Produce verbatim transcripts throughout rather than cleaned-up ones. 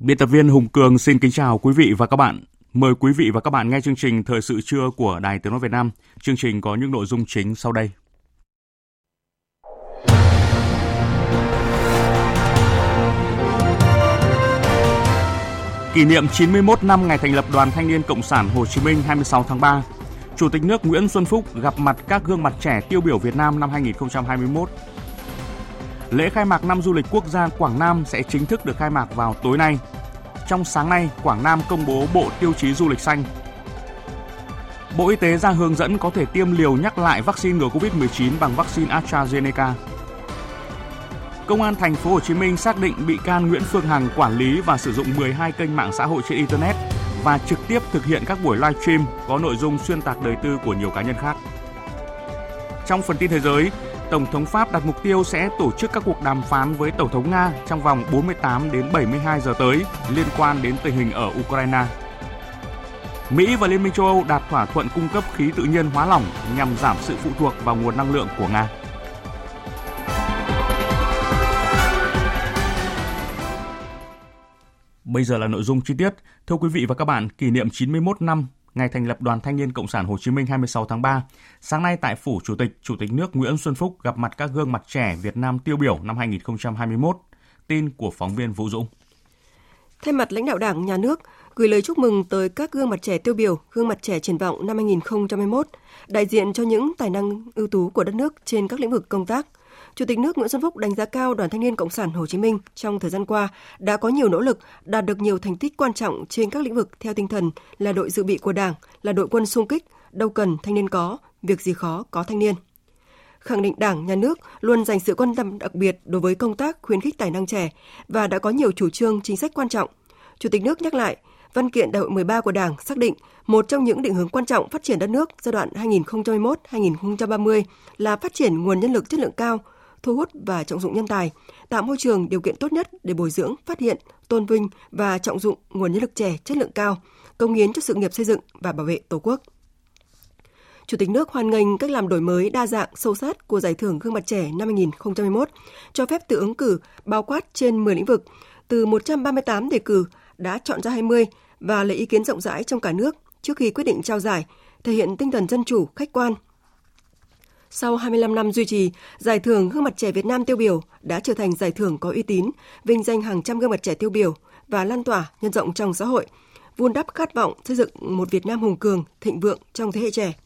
Biên tập viên Hùng Cường xin kính chào quý vị và các bạn. Mời quý vị và các bạn nghe chương trình Thời sự trưa của Đài Tiếng nói Việt Nam. Chương trình có những nội dung chính sau đây. Kỷ niệm chín mươi mốt năm ngày thành lập Đoàn Thanh niên Cộng sản Hồ Chí Minh hai mươi sáu tháng ba, Chủ tịch nước Nguyễn Xuân Phúc gặp mặt các gương mặt trẻ tiêu biểu Việt Nam năm hai không hai mốt. Lễ khai mạc năm du lịch quốc gia Quảng Nam sẽ chính thức được khai mạc vào tối nay. Trong sáng nay, Quảng Nam công bố bộ tiêu chí du lịch xanh. Bộ Y tế ra hướng dẫn có thể tiêm liều nhắc lại vaccine ngừa covid mười chín bằng vaccine AstraZeneca. Công an thành phố Hồ Chí Minh xác định bị can Nguyễn Phương Hằng quản lý và sử dụng mười hai kênh mạng xã hội trên Internet và trực tiếp thực hiện các buổi live stream có nội dung xuyên tạc đời tư của nhiều cá nhân khác. Trong phần tin thế giới, Tổng thống Pháp đặt mục tiêu sẽ tổ chức các cuộc đàm phán với Tổng thống Nga trong vòng bốn mươi tám đến bảy mươi hai giờ tới liên quan đến tình hình ở Ukraine. Mỹ và Liên minh châu Âu đạt thỏa thuận cung cấp khí tự nhiên hóa lỏng nhằm giảm sự phụ thuộc vào nguồn năng lượng của Nga. Bây giờ là nội dung chi tiết. Thưa quý vị và các bạn, kỷ niệm chín mươi mốt năm ngày thành lập Đoàn Thanh niên Cộng sản Hồ Chí Minh hai mươi sáu tháng ba, sáng nay tại Phủ Chủ tịch, Chủ tịch nước Nguyễn Xuân Phúc gặp mặt các gương mặt trẻ Việt Nam tiêu biểu năm hai không hai mốt. Tin của phóng viên Vũ Dũng. Thay mặt lãnh đạo Đảng, Nhà nước, gửi lời chúc mừng tới các gương mặt trẻ tiêu biểu, gương mặt trẻ triển vọng năm hai không hai mốt, đại diện cho những tài năng ưu tú của đất nước trên các lĩnh vực công tác. Chủ tịch nước Nguyễn Xuân Phúc đánh giá cao Đoàn Thanh niên Cộng sản Hồ Chí Minh trong thời gian qua đã có nhiều nỗ lực, đạt được nhiều thành tích quan trọng trên các lĩnh vực theo tinh thần là đội dự bị của Đảng, là đội quân xung kích, đâu cần thanh niên có, việc gì khó có thanh niên. Khẳng định Đảng, Nhà nước luôn dành sự quan tâm đặc biệt đối với công tác khuyến khích tài năng trẻ và đã có nhiều chủ trương chính sách quan trọng. Chủ tịch nước nhắc lại, Văn kiện Đại hội mười ba của Đảng xác định một trong những định hướng quan trọng phát triển đất nước giai đoạn hai không hai mốt đến hai không ba mươi là phát triển nguồn nhân lực chất lượng cao, thu hút và trọng dụng nhân tài, tạo môi trường điều kiện tốt nhất để bồi dưỡng, phát hiện, tôn vinh và trọng dụng nguồn nhân lực trẻ chất lượng cao, cống hiến cho sự nghiệp xây dựng và bảo vệ Tổ quốc. Chủ tịch nước hoan nghênh cách làm đổi mới đa dạng, sâu sát của Giải thưởng Gương mặt trẻ năm hai không hai mốt, cho phép tự ứng cử bao quát trên mười lĩnh vực, từ một trăm ba mươi tám đề cử đã chọn ra hai mươi và lấy ý kiến rộng rãi trong cả nước trước khi quyết định trao giải, thể hiện tinh thần dân chủ, khách quan. Sau hai mươi lăm năm duy trì, Giải thưởng Gương mặt trẻ Việt Nam tiêu biểu đã trở thành giải thưởng có uy tín, vinh danh hàng trăm gương mặt trẻ tiêu biểu và lan tỏa nhân rộng trong xã hội, vun đắp khát vọng xây dựng một Việt Nam hùng cường, thịnh vượng trong thế hệ trẻ.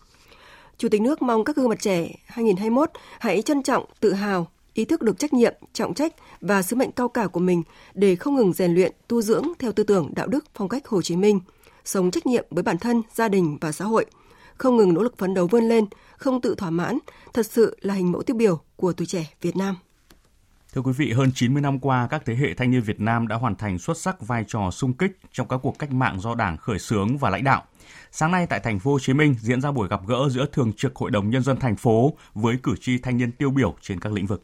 Chủ tịch nước mong các gương mặt trẻ hai không hai mốt hãy trân trọng, tự hào, ý thức được trách nhiệm, trọng trách và sứ mệnh cao cả của mình để không ngừng rèn luyện, tu dưỡng theo tư tưởng đạo đức phong cách Hồ Chí Minh, sống trách nhiệm với bản thân, gia đình và xã hội, không ngừng nỗ lực phấn đấu vươn lên, không tự thỏa mãn, thật sự là hình mẫu tiêu biểu của tuổi trẻ Việt Nam. Thưa quý vị, hơn chín mươi năm qua, các thế hệ thanh niên Việt Nam đã hoàn thành xuất sắc vai trò xung kích trong các cuộc cách mạng do Đảng khởi xướng và lãnh đạo. Sáng nay tại thành phố Hồ Chí Minh diễn ra buổi gặp gỡ giữa Thường trực Hội đồng Nhân dân thành phố với cử tri thanh niên tiêu biểu trên các lĩnh vực.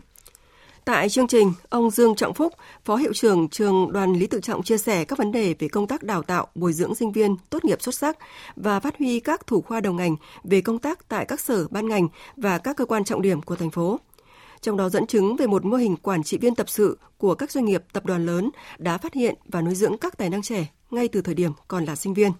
Tại chương trình, ông Dương Trọng Phúc, Phó Hiệu trưởng Trường Đoàn Lý Tự Trọng chia sẻ các vấn đề về công tác đào tạo, bồi dưỡng sinh viên tốt nghiệp xuất sắc và phát huy các thủ khoa đầu ngành về công tác tại các sở, ban ngành và các cơ quan trọng điểm của thành phố. Trong đó dẫn chứng về một mô hình quản trị viên tập sự của các doanh nghiệp tập đoàn lớn đã phát hiện và nuôi dưỡng các tài năng trẻ ngay từ thời điểm còn là sinh viên.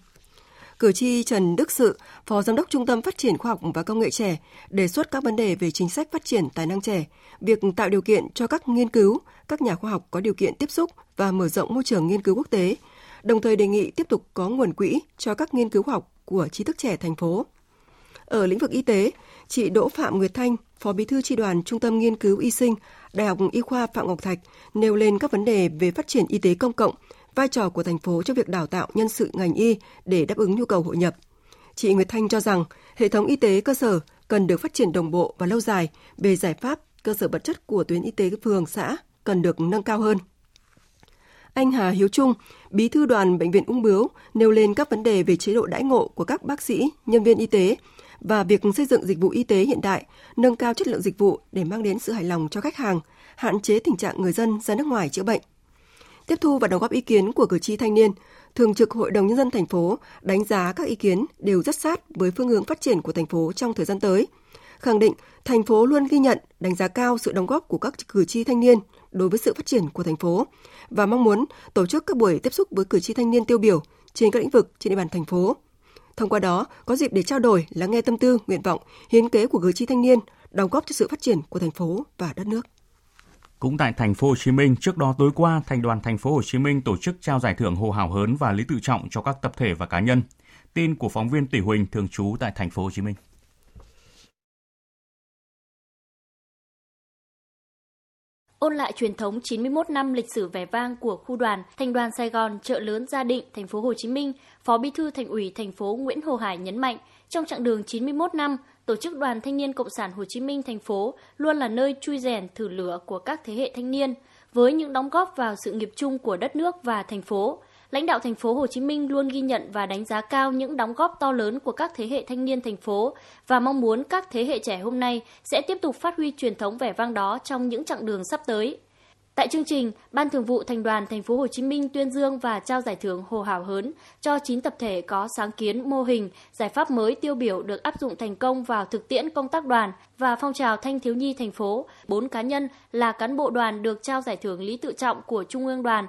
Cử tri Trần Đức Sự, Phó Giám đốc Trung tâm Phát triển Khoa học và Công nghệ trẻ, đề xuất các vấn đề về chính sách phát triển tài năng trẻ, việc tạo điều kiện cho các nghiên cứu, các nhà khoa học có điều kiện tiếp xúc và mở rộng môi trường nghiên cứu quốc tế, đồng thời đề nghị tiếp tục có nguồn quỹ cho các nghiên cứu khoa học của trí thức trẻ thành phố. Ở lĩnh vực y tế, chị Đỗ Phạm Nguyệt Thanh, Phó Bí thư Chi đoàn Trung tâm Nghiên cứu Y sinh Đại học Y khoa Phạm Ngọc Thạch nêu lên các vấn đề về phát triển y tế công cộng, vai trò của thành phố trong việc đào tạo nhân sự ngành y để đáp ứng nhu cầu hội nhập. Chị Nguyệt Thanh cho rằng hệ thống y tế cơ sở cần được phát triển đồng bộ và lâu dài, về giải pháp, cơ sở vật chất của tuyến y tế phường xã cần được nâng cao hơn. Anh Hà Hiếu Trung, bí thư đoàn Bệnh viện Ung Bướu, nêu lên các vấn đề về chế độ đãi ngộ của các bác sĩ, nhân viên y tế và việc xây dựng dịch vụ y tế hiện đại, nâng cao chất lượng dịch vụ để mang đến sự hài lòng cho khách hàng, hạn chế tình trạng người dân ra nước ngoài chữa bệnh. Tiếp thu và đóng góp ý kiến của cử tri thanh niên, Thường trực Hội đồng Nhân dân thành phố đánh giá các ý kiến đều rất sát với phương hướng phát triển của thành phố trong thời gian tới. Khẳng định, thành phố luôn ghi nhận, đánh giá cao sự đóng góp của các cử tri thanh niên đối với sự phát triển của thành phố và mong muốn tổ chức các buổi tiếp xúc với cử tri thanh niên tiêu biểu trên các lĩnh vực trên địa bàn thành phố. Thông qua đó, có dịp để trao đổi, lắng nghe tâm tư, nguyện vọng, hiến kế của cử tri thanh niên, đóng góp cho sự phát triển của thành phố và đất nước. Cũng tại thành phố Hồ Chí Minh, trước đó tối qua, Thành đoàn thành phố Hồ Chí Minh tổ chức trao giải thưởng Hồ Hào Hớn và Lý Tự Trọng cho các tập thể và cá nhân. Tin của phóng viên Tỷ Huỳnh thường trú tại thành phố Hồ Chí Minh. Ôn lại truyền thống chín mươi mốt năm lịch sử vẻ vang của khu đoàn, Thành đoàn Sài Gòn, Chợ Lớn, Gia Định, thành phố Hồ Chí Minh, Phó Bí thư Thành ủy thành phố Nguyễn Hồ Hải nhấn mạnh, trong chặng đường chín mươi mốt năm, tổ chức Đoàn Thanh niên Cộng sản Hồ Chí Minh thành phố luôn là nơi trui rèn thử lửa của các thế hệ thanh niên, với những đóng góp vào sự nghiệp chung của đất nước và thành phố. Lãnh đạo thành phố Hồ Chí Minh luôn ghi nhận và đánh giá cao những đóng góp to lớn của các thế hệ thanh niên thành phố và mong muốn các thế hệ trẻ hôm nay sẽ tiếp tục phát huy truyền thống vẻ vang đó trong những chặng đường sắp tới. Tại chương trình, Ban Thường vụ Thành đoàn thành phố Hồ Chí Minh tuyên dương và trao giải thưởng Hồ Hào Hớn cho chín tập thể có sáng kiến, mô hình, giải pháp mới tiêu biểu được áp dụng thành công vào thực tiễn công tác đoàn và phong trào thanh thiếu nhi thành phố. bốn cá nhân là cán bộ đoàn được trao giải thưởng Lý Tự Trọng của Trung ương Đoàn.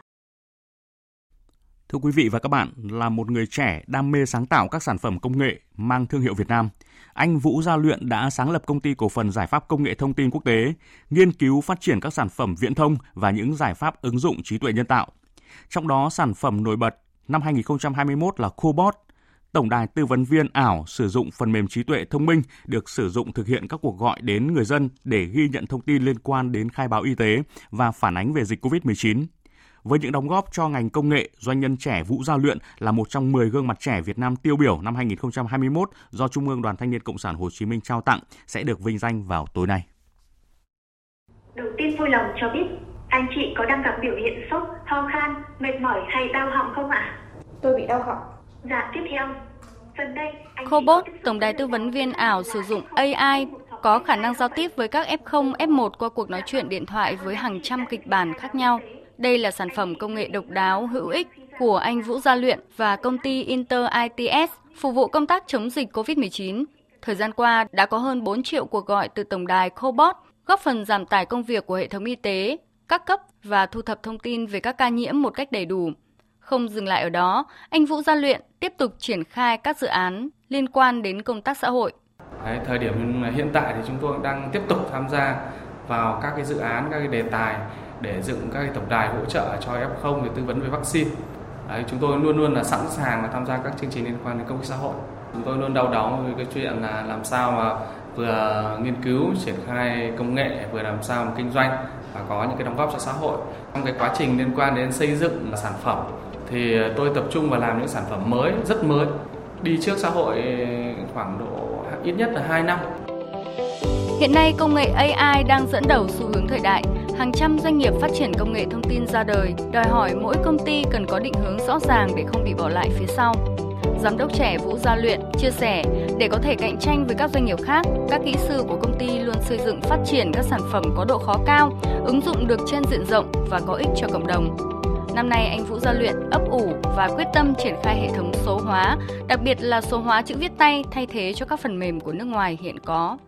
Thưa quý vị và các bạn, là một người trẻ đam mê sáng tạo các sản phẩm công nghệ mang thương hiệu Việt Nam, anh Vũ Gia Luyện đã sáng lập công ty cổ phần giải pháp công nghệ thông tin quốc tế, nghiên cứu phát triển các sản phẩm viễn thông và những giải pháp ứng dụng trí tuệ nhân tạo. Trong đó, sản phẩm nổi bật năm hai nghìn không trăm hai mươi mốt là Cobot, tổng đài tư vấn viên ảo sử dụng phần mềm trí tuệ thông minh được sử dụng thực hiện các cuộc gọi đến người dân để ghi nhận thông tin liên quan đến khai báo y tế và phản ánh về dịch covid mười chín. Với những đóng góp cho ngành công nghệ, doanh nhân trẻ Vũ Gia Luyện là một trong mười gương mặt trẻ Việt Nam tiêu biểu năm hai nghìn không trăm hai mươi mốt do Trung ương Đoàn Thanh niên Cộng sản Hồ Chí Minh trao tặng sẽ được vinh danh vào tối nay. Đầu tiên vui lòng cho biết, anh chị có đang gặp biểu hiện sốt, ho khan, mệt mỏi hay đau họng không ạ? À? Tôi bị đau họng. Dạ, tiếp theo. Gần đây, anh Cobot, tổng đài tư vấn viên ảo sử dụng a i, có khả năng giao tiếp với các ép không, ép một qua cuộc nói chuyện điện thoại với hàng trăm kịch bản khác nhau. Đây là sản phẩm công nghệ độc đáo, hữu ích của anh Vũ Gia Luyện và công ty Inter i tê ét phục vụ công tác chống dịch covid mười chín. Thời gian qua đã có hơn bốn triệu cuộc gọi từ tổng đài Cobot, góp phần giảm tải công việc của hệ thống y tế, các cấp và thu thập thông tin về các ca nhiễm một cách đầy đủ. Không dừng lại ở đó, anh Vũ Gia Luyện tiếp tục triển khai các dự án liên quan đến công tác xã hội. Đấy, thời điểm hiện tại thì chúng tôi đang tiếp tục tham gia vào các cái dự án, các cái đề tài để dựng các tổng đài hỗ trợ cho ép không để tư vấn về vaccine. Đấy, chúng tôi luôn luôn là sẵn sàng là tham gia các chương trình liên quan đến công tác xã hội. Chúng tôi luôn đau đáu với cái chuyện là làm sao mà vừa nghiên cứu, triển khai công nghệ, vừa làm sao mà kinh doanh và có những cái đóng góp cho xã hội. Trong cái quá trình liên quan đến xây dựng sản phẩm thì tôi tập trung vào làm những sản phẩm mới, rất mới, đi trước xã hội khoảng độ ít nhất là hai năm. Hiện nay, công nghệ a i đang dẫn đầu xu hướng thời đại. Hàng trăm doanh nghiệp phát triển công nghệ thông tin ra đời, đòi hỏi mỗi công ty cần có định hướng rõ ràng để không bị bỏ lại phía sau. Giám đốc trẻ Vũ Gia Luyện chia sẻ, để có thể cạnh tranh với các doanh nghiệp khác, các kỹ sư của công ty luôn xây dựng phát triển các sản phẩm có độ khó cao, ứng dụng được trên diện rộng và có ích cho cộng đồng. Năm nay, anh Vũ Gia Luyện ấp ủ và quyết tâm triển khai hệ thống số hóa, đặc biệt là số hóa chữ viết tay thay thế cho các phần mềm của nước ngoài hiện có.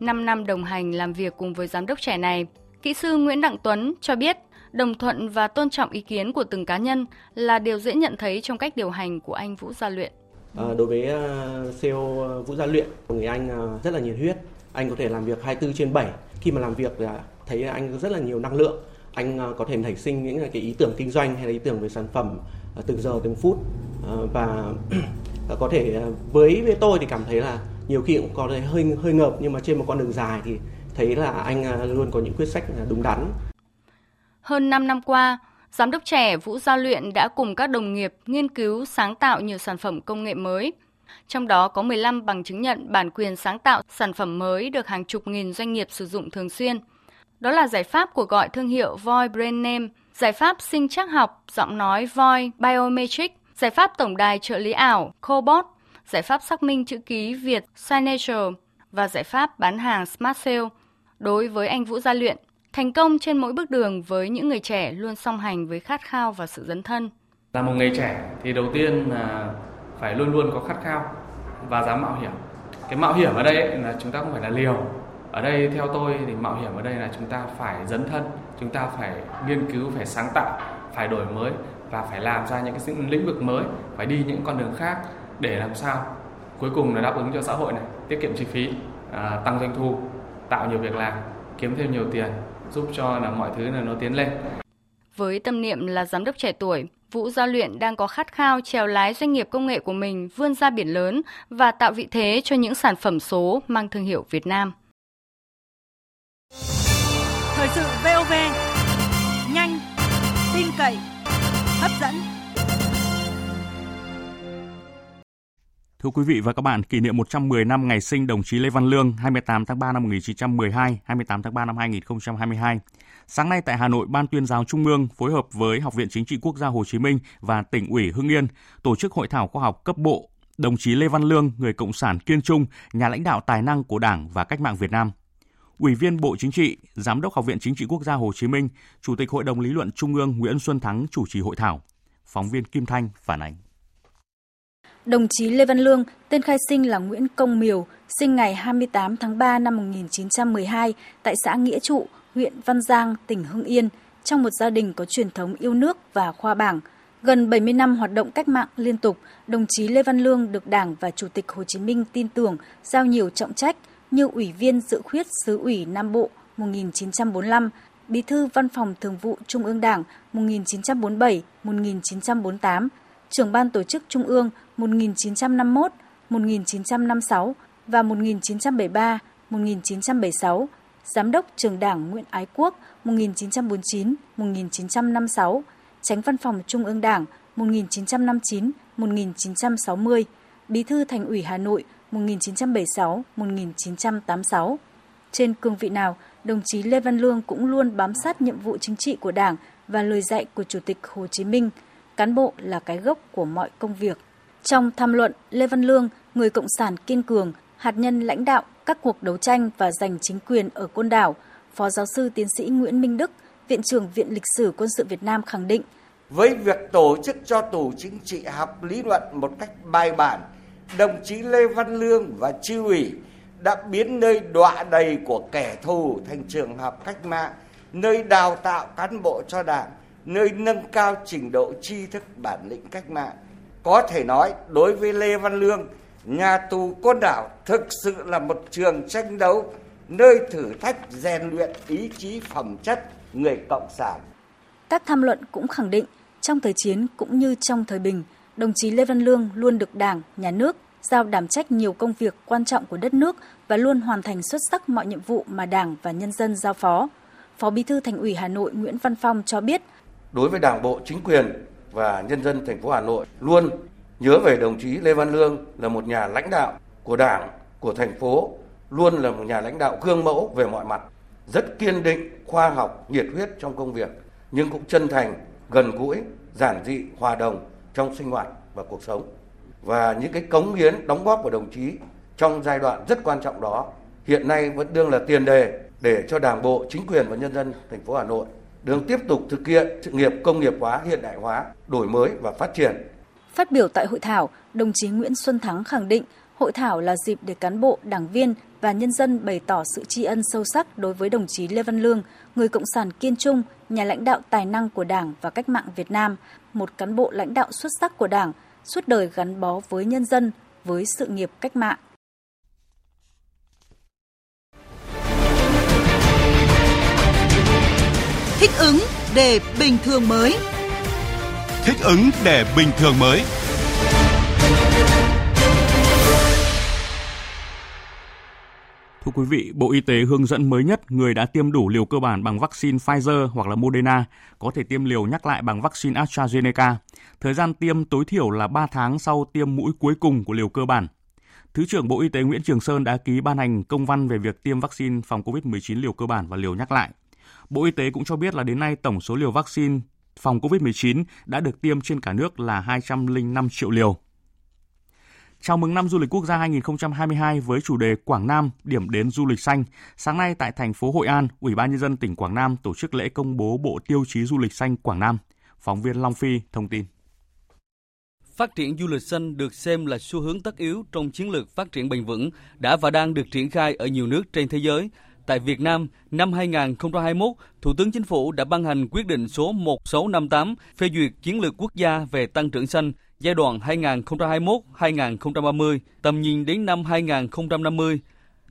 năm năm đồng hành làm việc cùng với giám đốc trẻ này, kỹ sư Nguyễn Đặng Tuấn cho biết đồng thuận và tôn trọng ý kiến của từng cá nhân là điều dễ nhận thấy trong cách điều hành của anh Vũ Gia Luyện. À, đối với xê e ô Vũ Gia Luyện, người anh rất là nhiệt huyết, anh có thể làm việc hai mươi bốn trên bảy. Khi mà làm việc là thấy anh rất là nhiều năng lượng, anh có thể nảy sinh những cái ý tưởng kinh doanh hay là ý tưởng về sản phẩm từng giờ từng phút. Và có thể với với tôi thì cảm thấy là nhiều khi cũng có hơi hơi ngợp, nhưng mà trên một con đường dài thì thấy là anh luôn có những quyết sách đúng đắn. Hơn năm năm qua, Giám đốc trẻ Vũ Gia Luyện đã cùng các đồng nghiệp nghiên cứu sáng tạo nhiều sản phẩm công nghệ mới. Trong đó có mười lăm bằng chứng nhận bản quyền sáng tạo sản phẩm mới được hàng chục nghìn doanh nghiệp sử dụng thường xuyên. Đó là giải pháp của gọi thương hiệu Voice Brand Name, giải pháp sinh trắc học, giọng nói Voice Biometric, giải pháp tổng đài trợ lý ảo Cobot, giải pháp xác minh chữ ký Việt Signature và giải pháp bán hàng Smart Sale. Đối với anh Vũ Gia Luyện, thành công trên mỗi bước đường với những người trẻ luôn song hành với khát khao và sự dấn thân. Là một người trẻ thì đầu tiên là phải luôn luôn có khát khao và dám mạo hiểm. Cái mạo hiểm ở đây ấy, là chúng ta không phải là liều. Ở đây theo tôi thì mạo hiểm ở đây là chúng ta phải dấn thân, chúng ta phải nghiên cứu, phải sáng tạo, phải đổi mới và phải làm ra những cái lĩnh vực mới, phải đi những con đường khác để làm sao cuối cùng là đáp ứng cho xã hội này, tiết kiệm chi phí, à, tăng doanh thu, tạo nhiều việc làm, kiếm thêm nhiều tiền, giúp cho là mọi thứ là nó tiến lên. Với tâm niệm là giám đốc trẻ tuổi, Vũ Gia Luyện đang có khát khao chèo lái doanh nghiệp công nghệ của mình vươn ra biển lớn và tạo vị thế cho những sản phẩm số mang thương hiệu Việt Nam. Thời sự vê o vê, nhanh, tin cậy, hấp dẫn. Thưa quý vị và các bạn, kỷ niệm một trăm mười năm ngày sinh đồng chí Lê Văn Lương, hai mươi tám tháng ba năm một nghìn chín trăm mười hai, hai mươi tám tháng ba năm hai nghìn không trăm hai mươi hai. Sáng nay tại Hà Nội, Ban Tuyên giáo Trung ương phối hợp với Học viện Chính trị Quốc gia Hồ Chí Minh và tỉnh ủy Hưng Yên tổ chức hội thảo khoa học cấp bộ đồng chí Lê Văn Lương, người cộng sản kiên trung, nhà lãnh đạo tài năng của Đảng và Cách mạng Việt Nam. Ủy viên Bộ Chính trị, Giám đốc Học viện Chính trị Quốc gia Hồ Chí Minh, Chủ tịch Hội đồng Lý luận Trung ương Nguyễn Xuân Thắng chủ trì hội thảo. Phóng viên Kim Thanh phản ánh. Đồng chí Lê Văn Lương, tên khai sinh là Nguyễn Công Miều, sinh ngày hai mươi tám tháng ba năm một nghìn chín trăm mười hai tại xã Nghĩa Trụ, huyện Văn Giang, tỉnh Hưng Yên, trong một gia đình có truyền thống yêu nước và khoa bảng. Gần bảy mươi năm hoạt động cách mạng liên tục, đồng chí Lê Văn Lương được Đảng và Chủ tịch Hồ Chí Minh tin tưởng giao nhiều trọng trách như Ủy viên Dự khuyết Xứ ủy Nam Bộ một nghìn chín trăm bốn mươi lăm, Bí thư Văn phòng Thường vụ Trung ương Đảng một nghìn chín trăm bốn mươi bảy đến một nghìn chín trăm bốn mươi tám, Trưởng Ban Tổ chức Trung ương một nghìn chín trăm năm mươi mốt đến một nghìn chín trăm năm mươi sáu và một nghìn chín trăm bảy mươi ba đến một nghìn chín trăm bảy mươi sáu, Giám đốc Trường Đảng Nguyễn Ái Quốc một nghìn chín trăm bốn mươi chín đến một nghìn chín trăm năm mươi sáu, Chánh Văn phòng Trung ương Đảng một nghìn chín trăm năm mươi chín đến một nghìn chín trăm sáu mươi, Bí thư Thành ủy Hà Nội một nghìn chín trăm bảy mươi sáu đến một nghìn chín trăm tám mươi sáu. Trên cương vị nào, đồng chí Lê Văn Lương cũng luôn bám sát nhiệm vụ chính trị của Đảng và lời dạy của Chủ tịch Hồ Chí Minh, cán bộ là cái gốc của mọi công việc. Trong tham luận, Lê Văn Lương, người cộng sản kiên cường, hạt nhân lãnh đạo các cuộc đấu tranh và giành chính quyền ở Côn Đảo, Phó giáo sư tiến sĩ Nguyễn Minh Đức, Viện trưởng Viện Lịch sử Quân sự Việt Nam khẳng định: với việc tổ chức cho tủ chính trị học lý luận một cách bài bản, đồng chí Lê Văn Lương và Chi ủy đã biến nơi đọa đầy của kẻ thù thành trường học cách mạng, nơi đào tạo cán bộ cho Đảng, nơi nâng cao trình độ tri thức bản lĩnh cách mạng. Có thể nói, đối với Lê Văn Lương, nhà tù Côn Đảo thực sự là một trường tranh đấu, nơi thử thách rèn luyện ý chí phẩm chất người cộng sản. Các tham luận cũng khẳng định, trong thời chiến cũng như trong thời bình, đồng chí Lê Văn Lương luôn được Đảng, Nhà nước giao đảm trách nhiều công việc quan trọng của đất nước và luôn hoàn thành xuất sắc mọi nhiệm vụ mà Đảng và nhân dân giao phó. Phó Bí thư Thành ủy Hà Nội Nguyễn Văn Phong cho biết: đối với Đảng bộ, chính quyền và nhân dân thành phố Hà Nội luôn nhớ về đồng chí Lê Văn Lương là một nhà lãnh đạo của Đảng, của thành phố, luôn là một nhà lãnh đạo gương mẫu về mọi mặt, rất kiên định, khoa học, nhiệt huyết trong công việc, nhưng cũng chân thành, gần gũi, giản dị, hòa đồng trong sinh hoạt và cuộc sống. Và những cái cống hiến, đóng góp của đồng chí trong giai đoạn rất quan trọng đó hiện nay vẫn đương là tiền đề để cho Đảng bộ, chính quyền và nhân dân thành phố Hà Nội đương tiếp tục thực hiện sự nghiệp công nghiệp hóa, hiện đại hóa, đổi mới và phát triển. Phát biểu tại hội thảo, đồng chí Nguyễn Xuân Thắng khẳng định hội thảo là dịp để cán bộ, đảng viên và nhân dân bày tỏ sự tri ân sâu sắc đối với đồng chí Lê Văn Lương, người cộng sản kiên trung, nhà lãnh đạo tài năng của Đảng và Cách mạng Việt Nam, một cán bộ lãnh đạo xuất sắc của Đảng, suốt đời gắn bó với nhân dân, với sự nghiệp cách mạng. Thích ứng để bình thường mới. Thích ứng để bình thường mới. Thưa quý vị, Bộ Y tế hướng dẫn mới nhất người đã tiêm đủ liều cơ bản bằng vaccine Pfizer hoặc là Moderna có thể tiêm liều nhắc lại bằng vaccine AstraZeneca. Thời gian tiêm tối thiểu là ba tháng sau tiêm mũi cuối cùng của liều cơ bản. Thứ trưởng Bộ Y tế Nguyễn Trường Sơn đã ký ban hành công văn về việc tiêm vaccine phòng covid mười chín liều cơ bản và liều nhắc lại. Bộ Y tế cũng cho biết là đến nay tổng số liều vaccine phòng covid mười chín đã được tiêm trên cả nước là hai trăm lẻ năm triệu liều. Chào mừng năm du lịch quốc gia hai không hai hai với chủ đề Quảng Nam, điểm đến du lịch xanh. Sáng nay tại thành phố Hội An, Ủy ban Nhân dân tỉnh Quảng Nam tổ chức lễ công bố bộ tiêu chí du lịch xanh Quảng Nam. Phóng viên Long Phi thông tin. Phát triển du lịch xanh được xem là xu hướng tất yếu trong chiến lược phát triển bền vững đã và đang được triển khai ở nhiều nước trên thế giới. Tại Việt Nam, năm hai không hai mốt, Thủ tướng Chính phủ đã ban hành quyết định số một nghìn sáu trăm năm mươi tám phê duyệt chiến lược quốc gia về tăng trưởng xanh giai đoạn hai nghìn không trăm hai mươi mốt đến hai nghìn không trăm ba mươi, tầm nhìn đến năm hai nghìn không trăm năm mươi.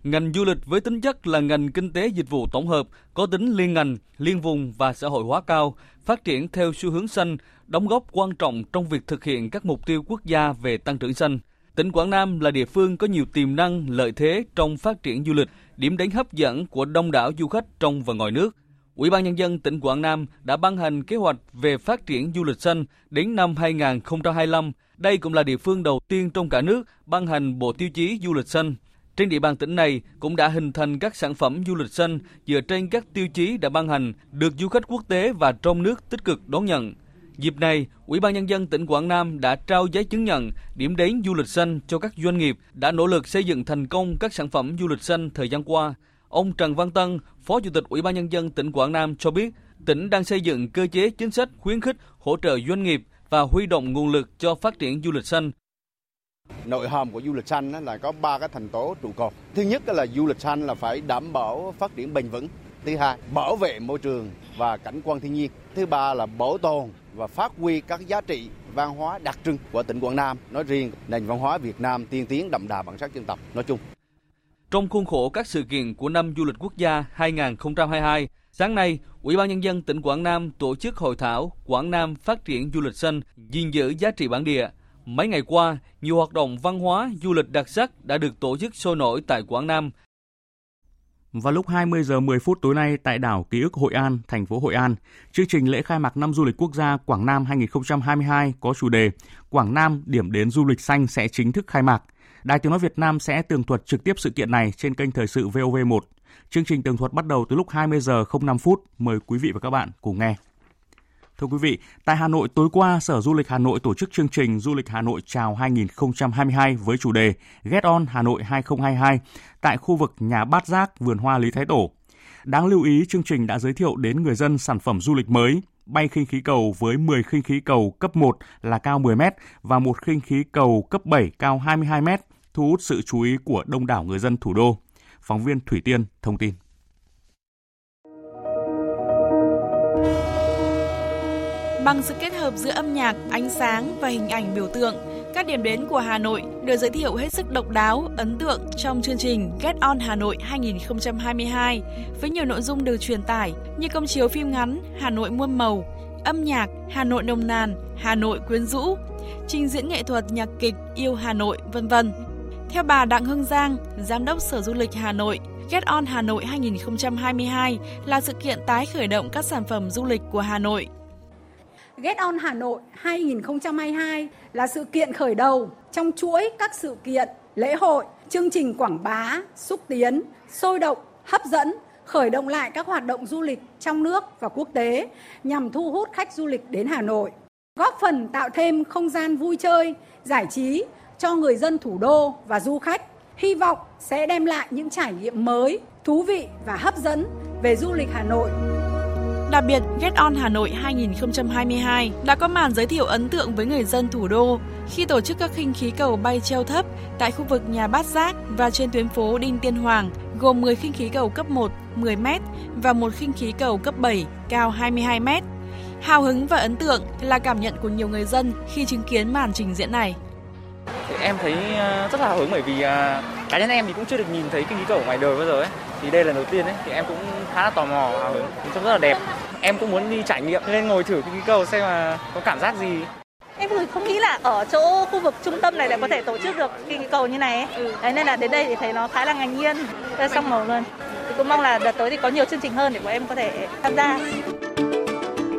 Ngành du lịch với tính chất là ngành kinh tế dịch vụ tổng hợp, có tính liên ngành, liên vùng và xã hội hóa cao, phát triển theo xu hướng xanh, đóng góp quan trọng trong việc thực hiện các mục tiêu quốc gia về tăng trưởng xanh. Tỉnh Quảng Nam là địa phương có nhiều tiềm năng, lợi thế trong phát triển du lịch, điểm đến hấp dẫn của đông đảo du khách trong và ngoài nước. Ủy ban Nhân dân tỉnh Quảng Nam đã ban hành kế hoạch về phát triển du lịch xanh đến năm hai nghìn không trăm hai mươi lăm. Đây cũng là địa phương đầu tiên trong cả nước ban hành bộ tiêu chí du lịch xanh. Trên địa bàn tỉnh này cũng đã hình thành các sản phẩm du lịch xanh dựa trên các tiêu chí đã ban hành, được du khách quốc tế và trong nước tích cực đón nhận. Dịp này, Ủy ban Nhân dân tỉnh Quảng Nam đã trao giấy chứng nhận điểm đến du lịch xanh cho các doanh nghiệp đã nỗ lực xây dựng thành công các sản phẩm du lịch xanh thời gian qua. Ông Trần Văn Tân, Phó Chủ tịch Ủy ban Nhân dân tỉnh Quảng Nam cho biết, tỉnh đang xây dựng cơ chế chính sách khuyến khích hỗ trợ doanh nghiệp và huy động nguồn lực cho phát triển du lịch xanh. Nội hàm của du lịch xanh là có ba cái thành tố trụ cột. Thứ nhất là du lịch xanh là phải đảm bảo phát triển bền vững. Thứ hai, bảo vệ môi trường và cảnh quan thiên nhiên. Thứ ba là bảo tồn và phát huy các giá trị văn hóa đặc trưng của tỉnh Quảng Nam nói riêng, nền văn hóa Việt Nam tiên tiến đậm đà bản sắc dân tộc nói chung. Trong khuôn khổ các sự kiện của năm du lịch quốc gia hai nghìn không trăm hai mươi hai, sáng nay, Ủy ban Nhân dân tỉnh Quảng Nam tổ chức hội thảo Quảng Nam phát triển du lịch xanh, gìn giữ giá trị bản địa. Mấy ngày qua, nhiều hoạt động văn hóa, du lịch đặc sắc đã được tổ chức sôi nổi tại Quảng Nam. Vào lúc hai mươi giờ mười phút tối nay tại đảo Ký ức Hội An, thành phố Hội An, chương trình lễ khai mạc năm du lịch quốc gia Quảng Nam hai không hai hai có chủ đề Quảng Nam điểm đến du lịch xanh sẽ chính thức khai mạc. Đài Tiếng nói Việt Nam sẽ tường thuật trực tiếp sự kiện này trên kênh Thời sự vê o vê một. Chương trình tường thuật bắt đầu từ lúc hai mươi giờ không năm phút. Mời quý vị và các bạn cùng nghe. Thưa quý vị, tại Hà Nội tối qua, Sở Du lịch Hà Nội tổ chức chương trình Du lịch Hà Nội chào hai không hai hai với chủ đề Get On Hà Nội hai không hai hai tại khu vực nhà Bát Giác, vườn hoa Lý Thái Tổ. Đáng lưu ý, chương trình đã giới thiệu đến người dân sản phẩm du lịch mới, bay khinh khí cầu với mười khinh khí cầu cấp một là cao mười mét và một khinh khí cầu cấp bảy cao hai mươi hai mét, thu hút sự chú ý của đông đảo người dân thủ đô. Phóng viên Thủy Tiên thông tin. Bằng sự kết hợp giữa âm nhạc, ánh sáng và hình ảnh biểu tượng, các điểm đến của Hà Nội được giới thiệu hết sức độc đáo, ấn tượng trong chương trình Get On Hà Nội hai không hai hai, với nhiều nội dung được truyền tải như công chiếu phim ngắn Hà Nội muôn màu, âm nhạc Hà Nội nồng nàn, Hà Nội quyến rũ, trình diễn nghệ thuật nhạc kịch Yêu Hà Nội, vân vân. Theo bà Đặng Hương Giang, Giám đốc Sở Du lịch Hà Nội, Get On Hà Nội hai không hai hai là sự kiện tái khởi động các sản phẩm du lịch của Hà Nội. Get On Hà Nội hai không hai hai là sự kiện khởi đầu trong chuỗi các sự kiện, lễ hội, chương trình quảng bá, xúc tiến, sôi động, hấp dẫn, khởi động lại các hoạt động du lịch trong nước và quốc tế nhằm thu hút khách du lịch đến Hà Nội, góp phần tạo thêm không gian vui chơi, giải trí cho người dân thủ đô và du khách, hy vọng sẽ đem lại những trải nghiệm mới, thú vị và hấp dẫn về du lịch Hà Nội. Đặc biệt, Get On Hà Nội hai không hai hai đã có màn giới thiệu ấn tượng với người dân thủ đô khi tổ chức các khinh khí cầu bay treo thấp tại khu vực nhà Bát Giác và trên tuyến phố Đinh Tiên Hoàng, gồm mười khinh khí cầu cấp một, mười mét và một khinh khí cầu cấp bảy, cao hai mươi hai mét. Hào hứng và ấn tượng là cảm nhận của nhiều người dân khi chứng kiến màn trình diễn này. Em thấy rất là hào hứng bởi vì cá nhân em thì cũng chưa được nhìn thấy khinh khí cầu ngoài đời bao giờ ấy. Thì đây là lần đầu tiên ấy, thì em cũng khá là tò mò, hào hứng, trông rất là đẹp. Em cũng muốn đi trải nghiệm nên ngồi thử khinh khí cầu xem là có cảm giác gì. Em không nghĩ là ở chỗ khu vực trung tâm này lại có thể tổ chức được cái cầu như này ấy. Ừ. Đấy, nên là đến đây thì thấy nó khá là ngạc nhiên, xong màu luôn. Thì cũng mong là đợt tới thì có nhiều chương trình hơn để bọn em có thể tham gia.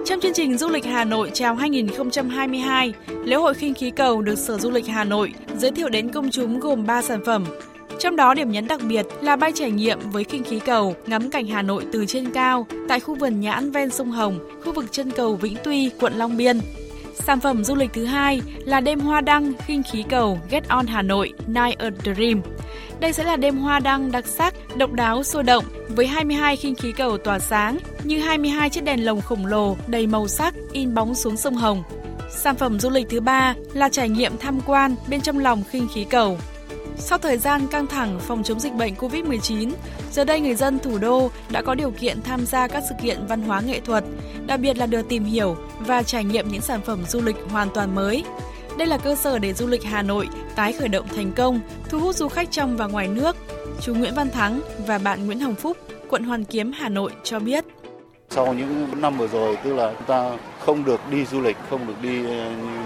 Trong chương trình Du lịch Hà Nội chào hai nghìn không trăm hai mươi hai, lễ hội khinh khí cầu được Sở Du lịch Hà Nội giới thiệu đến công chúng gồm ba sản phẩm. Trong đó điểm nhấn đặc biệt là bay trải nghiệm với khinh khí cầu ngắm cảnh Hà Nội từ trên cao tại khu vườn nhãn ven sông Hồng, khu vực chân cầu Vĩnh Tuy, quận Long Biên. Sản phẩm du lịch thứ hai là đêm hoa đăng khinh khí cầu Get On Hà Nội Night a Dream. Đây sẽ là đêm hoa đăng đặc sắc, độc đáo, sôi động với hai mươi hai khinh khí cầu tỏa sáng như hai mươi hai chiếc đèn lồng khổng lồ đầy màu sắc in bóng xuống sông Hồng. Sản phẩm du lịch thứ ba là trải nghiệm tham quan bên trong lòng khinh khí cầu. Sau thời gian căng thẳng phòng chống dịch bệnh cô vít mười chín, giờ đây người dân thủ đô đã có điều kiện tham gia các sự kiện văn hóa nghệ thuật, đặc biệt là được tìm hiểu và trải nghiệm những sản phẩm du lịch hoàn toàn mới. Đây là cơ sở để du lịch Hà Nội tái khởi động thành công, thu hút du khách trong và ngoài nước. Chú Nguyễn Văn Thắng và bạn Nguyễn Hồng Phúc, quận Hoàn Kiếm, Hà Nội cho biết. Sau những năm vừa rồi, tức là chúng ta không được đi du lịch, không được đi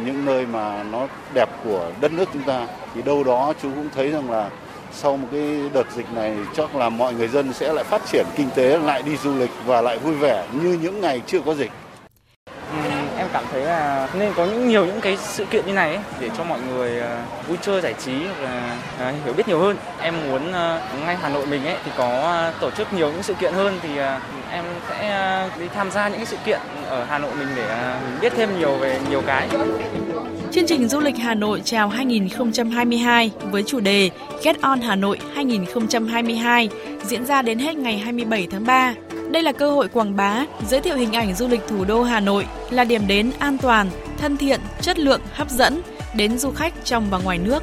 những nơi mà nó đẹp của đất nước chúng ta. Thì đâu đó chú cũng thấy rằng là sau một cái đợt dịch này chắc là mọi người dân sẽ lại phát triển kinh tế, lại đi du lịch và lại vui vẻ như những ngày chưa có dịch. Ừ, em cảm thấy là nên có những nhiều những cái sự kiện như này ấy, để cho mọi người vui chơi, giải trí và hiểu biết nhiều hơn. Em muốn ngay Hà Nội mình ấy thì có tổ chức nhiều những sự kiện hơn thì em sẽ đi tham gia những sự kiện ở Hà Nội mình để mình biết thêm nhiều về nhiều cái. Chương trình du lịch Hà Nội chào hai nghìn không trăm hai mươi hai với chủ đề Get On Hà Nội hai nghìn không trăm hai mươi hai diễn ra đến hết ngày hai mươi bảy tháng ba. Đây là cơ hội quảng bá, giới thiệu hình ảnh du lịch thủ đô Hà Nội là điểm đến an toàn, thân thiện, chất lượng, hấp dẫn đến du khách trong và ngoài nước.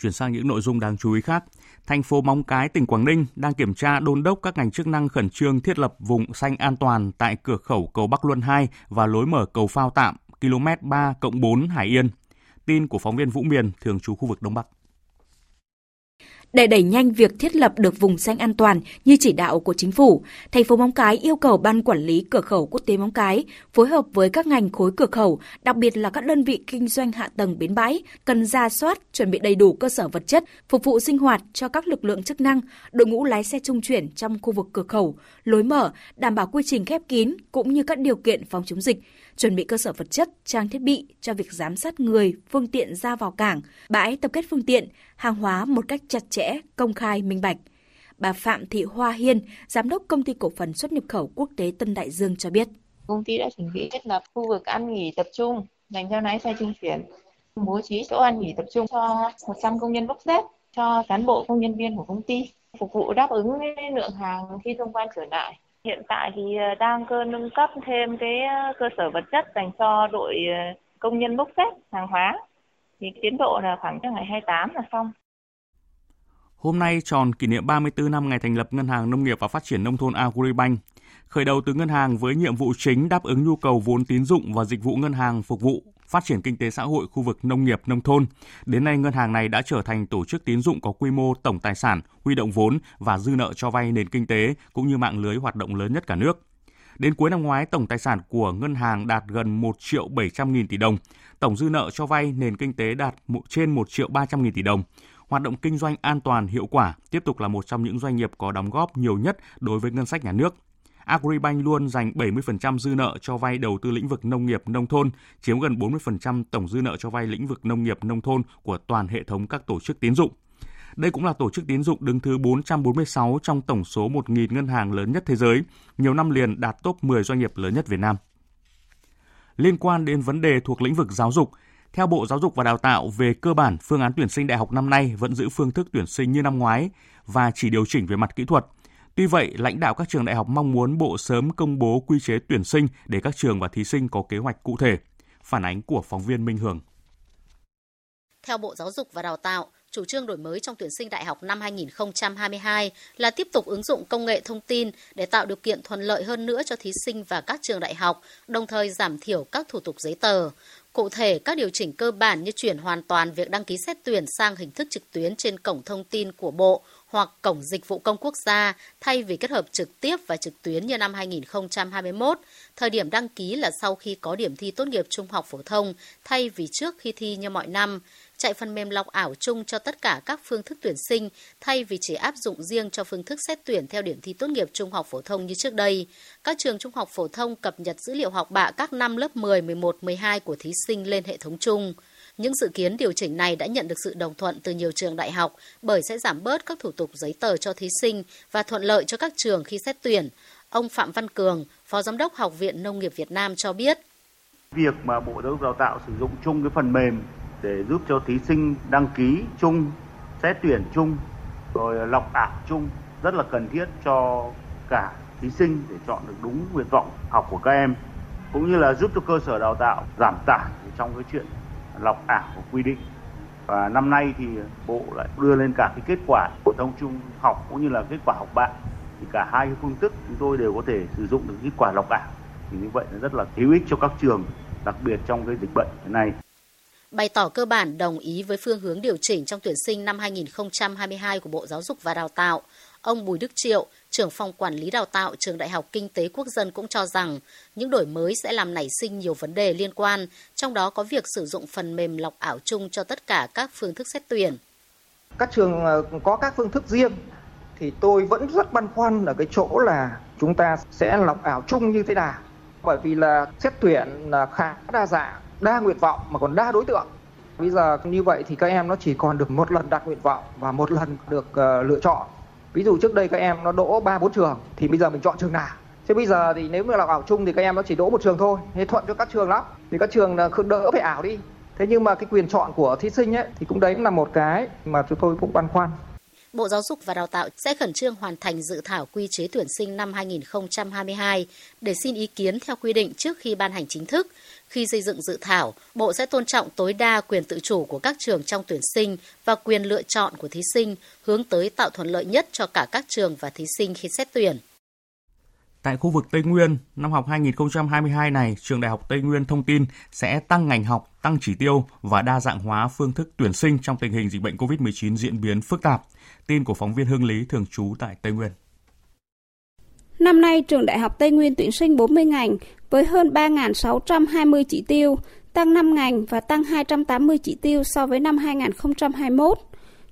Chuyển sang những nội dung đáng chú ý khác, thành phố Móng Cái, tỉnh Quảng Ninh đang kiểm tra đôn đốc các ngành chức năng khẩn trương thiết lập vùng xanh an toàn tại cửa khẩu cầu Bắc Luân hai và lối mở cầu Phao tạm ki lô mét ba cộng bốn Hải Yên. Tin của phóng viên Vũ Miền, thường trú khu vực Đông Bắc. Để đẩy nhanh việc thiết lập được vùng xanh an toàn như chỉ đạo của chính phủ, thành phố Móng Cái yêu cầu Ban Quản lý Cửa khẩu Quốc tế Móng Cái phối hợp với các ngành khối cửa khẩu, đặc biệt là các đơn vị kinh doanh hạ tầng bến bãi, cần rà soát, chuẩn bị đầy đủ cơ sở vật chất, phục vụ sinh hoạt cho các lực lượng chức năng, đội ngũ lái xe trung chuyển trong khu vực cửa khẩu, lối mở, đảm bảo quy trình khép kín cũng như các điều kiện phòng chống dịch, chuẩn bị cơ sở vật chất, trang thiết bị cho việc giám sát người, phương tiện ra vào cảng, bãi tập kết phương tiện, hàng hóa một cách chặt chẽ, công khai, minh bạch. Bà Phạm Thị Hoa Hiên, Giám đốc Công ty Cổ phần Xuất nhập khẩu Quốc tế Tân Đại Dương cho biết. Công ty đã chuẩn bị thiết lập khu vực ăn nghỉ tập trung dành cho lái xe trung chuyển, bố trí chỗ ăn nghỉ tập trung cho một trăm công nhân bốc xếp, cho cán bộ công nhân viên của công ty, phục vụ đáp ứng lượng hàng khi thông quan trở lại. Hiện tại thì đang cơ nâng cấp thêm cái cơ sở vật chất dành cho đội công nhân bốc xếp hàng hóa. Thì tiến độ là khoảng ngày hai mươi tám là xong. Hôm nay tròn kỷ niệm ba mươi tư năm ngày thành lập Ngân hàng Nông nghiệp và Phát triển Nông thôn Agribank. Khởi đầu từ ngân hàng với nhiệm vụ chính đáp ứng nhu cầu vốn tín dụng và dịch vụ ngân hàng phục vụ phát triển kinh tế xã hội khu vực nông nghiệp, nông thôn. Đến nay, ngân hàng này đã trở thành tổ chức tín dụng có quy mô tổng tài sản, huy động vốn và dư nợ cho vay nền kinh tế cũng như mạng lưới hoạt động lớn nhất cả nước. Đến cuối năm ngoái, tổng tài sản của ngân hàng đạt gần một triệu bảy trăm nghìn tỷ đồng. Tổng dư nợ cho vay nền kinh tế đạt trên một triệu ba trăm nghìn tỷ đồng. Hoạt động kinh doanh an toàn, hiệu quả tiếp tục là một trong những doanh nghiệp có đóng góp nhiều nhất đối với ngân sách nhà nước. Agribank luôn dành bảy mươi phần trăm dư nợ cho vay đầu tư lĩnh vực nông nghiệp, nông thôn, chiếm gần bốn mươi phần trăm tổng dư nợ cho vay lĩnh vực nông nghiệp, nông thôn của toàn hệ thống các tổ chức tín dụng. Đây cũng là tổ chức tín dụng đứng thứ bốn trăm bốn mươi sáu trong tổng số một nghìn ngân hàng lớn nhất thế giới, nhiều năm liền đạt top mười doanh nghiệp lớn nhất Việt Nam. Liên quan đến vấn đề thuộc lĩnh vực giáo dục, theo Bộ Giáo dục và Đào tạo, về cơ bản, phương án tuyển sinh đại học năm nay vẫn giữ phương thức tuyển sinh như năm ngoái và chỉ điều chỉnh về mặt kỹ thuật. Tuy vậy, lãnh đạo các trường đại học mong muốn Bộ sớm công bố quy chế tuyển sinh để các trường và thí sinh có kế hoạch cụ thể. Phản ánh của phóng viên Minh Hường. Theo Bộ Giáo dục và Đào tạo, chủ trương đổi mới trong tuyển sinh đại học năm hai nghìn không trăm hai mươi hai là tiếp tục ứng dụng công nghệ thông tin để tạo điều kiện thuận lợi hơn nữa cho thí sinh và các trường đại học, đồng thời giảm thiểu các thủ tục giấy tờ. Cụ thể, các điều chỉnh cơ bản như chuyển hoàn toàn việc đăng ký xét tuyển sang hình thức trực tuyến trên cổng thông tin của Bộ hoặc cổng dịch vụ công quốc gia thay vì kết hợp trực tiếp và trực tuyến như năm hai nghìn không trăm hai mươi mốt. Thời điểm đăng ký là sau khi có điểm thi tốt nghiệp trung học phổ thông thay vì trước khi thi như mọi năm. Chạy phần mềm lọc ảo chung cho tất cả các phương thức tuyển sinh thay vì chỉ áp dụng riêng cho phương thức xét tuyển theo điểm thi tốt nghiệp trung học phổ thông như trước đây. Các trường trung học phổ thông cập nhật dữ liệu học bạ các năm lớp mười, mười một, mười hai của thí sinh lên hệ thống chung. Những dự kiến điều chỉnh này đã nhận được sự đồng thuận từ nhiều trường đại học bởi sẽ giảm bớt các thủ tục giấy tờ cho thí sinh và thuận lợi cho các trường khi xét tuyển. Ông Phạm Văn Cường, Phó Giám đốc Học viện Nông nghiệp Việt Nam cho biết. Việc mà Bộ Giáo dục Đào tạo sử dụng chung cái phần mềm để giúp cho thí sinh đăng ký chung, xét tuyển chung, rồi lọc ảo chung rất là cần thiết cho cả thí sinh để chọn được đúng nguyện vọng học của các em, cũng như là giúp cho cơ sở đào tạo giảm tải trong cái chuyện lọc ảo của quy định. Và năm nay thì Bộ lại đưa lên cả cái kết quả phổ thông trung học cũng như là kết quả học bạ, thì cả hai phương thức chúng tôi đều có thể sử dụng được kết quả lọc ảo, thì như vậy nó rất là hữu ích cho các trường, đặc biệt trong cái dịch bệnh thế này. Bày tỏ cơ bản đồng ý với phương hướng điều chỉnh trong tuyển sinh năm hai nghìn không trăm hai mươi hai của Bộ Giáo dục và Đào tạo, ông Bùi Đức Triệu, trưởng phòng quản lý đào tạo Trường Đại học Kinh tế Quốc dân cũng cho rằng những đổi mới sẽ làm nảy sinh nhiều vấn đề liên quan, trong đó có việc sử dụng phần mềm lọc ảo chung cho tất cả các phương thức xét tuyển. Các trường có các phương thức riêng thì tôi vẫn rất băn khoăn ở cái chỗ là chúng ta sẽ lọc ảo chung như thế nào, bởi vì là xét tuyển là khá đa dạng, đa nguyện vọng mà còn đa đối tượng. Bây giờ như vậy thì các em nó chỉ còn được một lần đặt nguyện vọng và một lần được uh, lựa chọn. Ví dụ trước đây các em nó đỗ ba bốn trường thì bây giờ mình chọn trường nào. Thế bây giờ thì nếu mà lọc ảo chung thì các em nó chỉ đỗ một trường thôi, thế thuận cho các trường lắm. Thì các trường là đỡ phải ảo đi. Thế nhưng mà cái quyền chọn của thí sinh ấy thì cũng đấy cũng là một cái mà chúng tôi cũng băn khoăn. Bộ Giáo dục và Đào tạo sẽ khẩn trương hoàn thành dự thảo quy chế tuyển sinh năm hai nghìn không trăm hai mươi hai để xin ý kiến theo quy định trước khi ban hành chính thức. Khi xây dựng dự thảo, Bộ sẽ tôn trọng tối đa quyền tự chủ của các trường trong tuyển sinh và quyền lựa chọn của thí sinh, hướng tới tạo thuận lợi nhất cho cả các trường và thí sinh khi xét tuyển. Tại khu vực Tây Nguyên, năm học hai nghìn không trăm hai mươi hai này, Trường Đại học Tây Nguyên thông tin sẽ tăng ngành học, tăng chỉ tiêu và đa dạng hóa phương thức tuyển sinh trong tình hình dịch bệnh covid mười chín diễn biến phức tạp. Tin của phóng viên Hương Lý thường trú tại Tây Nguyên. Năm nay, Trường Đại học Tây Nguyên tuyển sinh bốn mươi ngành với hơn ba nghìn sáu trăm hai mươi chỉ tiêu, tăng năm ngành và tăng hai trăm tám mươi chỉ tiêu so với năm hai nghìn không trăm hai mươi mốt.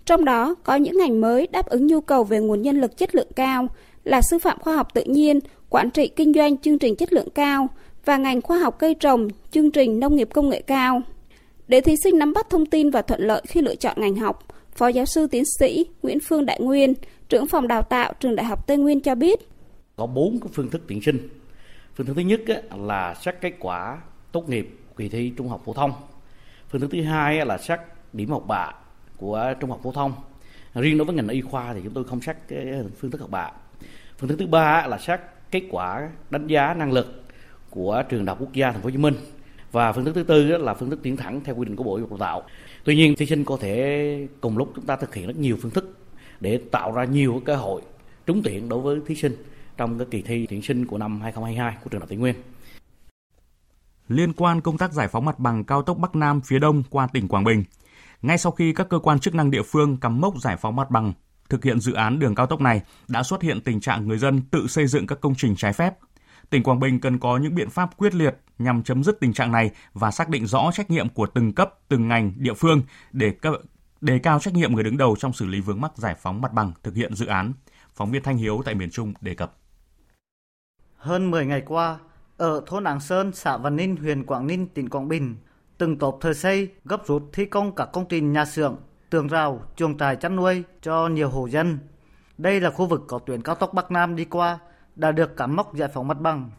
Trong đó, có những ngành mới đáp ứng nhu cầu về nguồn nhân lực chất lượng cao là sư phạm khoa học tự nhiên, quản trị kinh doanh chương trình chất lượng cao và ngành khoa học cây trồng, chương trình nông nghiệp công nghệ cao. Để thí sinh nắm bắt thông tin và thuận lợi khi lựa chọn ngành học, Phó Giáo sư Tiến sĩ Nguyễn Phương Đại Nguyên, trưởng phòng đào tạo Trường Đại học Tây Nguyên cho biết. Có bốn cái phương thức tuyển sinh. Phương thức thứ nhất là xét kết quả tốt nghiệp kỳ thi trung học phổ thông. Phương thức thứ hai là xét điểm học bạ của trung học phổ thông. Riêng đối với ngành y khoa thì chúng tôi không xét cái phương thức học bạ. Phương thức thứ ba là xét kết quả đánh giá năng lực của Trường Đại học Quốc gia Thành phố Hồ Chí Minh, và phương thức thứ tư là phương thức tuyển thẳng theo quy định của Bộ Giáo dục Đào tạo. Tuy nhiên, thí sinh có thể cùng lúc chúng ta thực hiện rất nhiều phương thức để tạo ra nhiều cơ hội trúng tuyển đối với thí sinh trong các kỳ thi tuyển sinh của năm hai nghìn không trăm hai mươi hai của Trường Đại học Tây Nguyên. Liên quan công tác giải phóng mặt bằng cao tốc Bắc Nam phía Đông qua tỉnh Quảng Bình, ngay sau khi các cơ quan chức năng địa phương cắm mốc giải phóng mặt bằng thực hiện dự án đường cao tốc này, đã xuất hiện tình trạng người dân tự xây dựng các công trình trái phép. Tỉnh Quảng Bình cần có những biện pháp quyết liệt nhằm chấm dứt tình trạng này và xác định rõ trách nhiệm của từng cấp, từng ngành, địa phương để đề cao trách nhiệm người đứng đầu trong xử lý vướng mắc giải phóng mặt bằng thực hiện dự án. Phóng viên Thanh Hiếu tại miền Trung đề cập. Hơn mười ngày qua, ở thôn Áng Sơn, xã Văn Ninh, huyện Quảng Ninh, tỉnh Quảng Bình, từng tốp thợ xây gấp rút thi công các công trình nhà xưởng, tường rào, chuồng trại chăn nuôi cho nhiều hộ dân. Đây là khu vực có tuyến cao tốc Bắc Nam đi qua đã được cắm mốc giải phóng mặt bằng.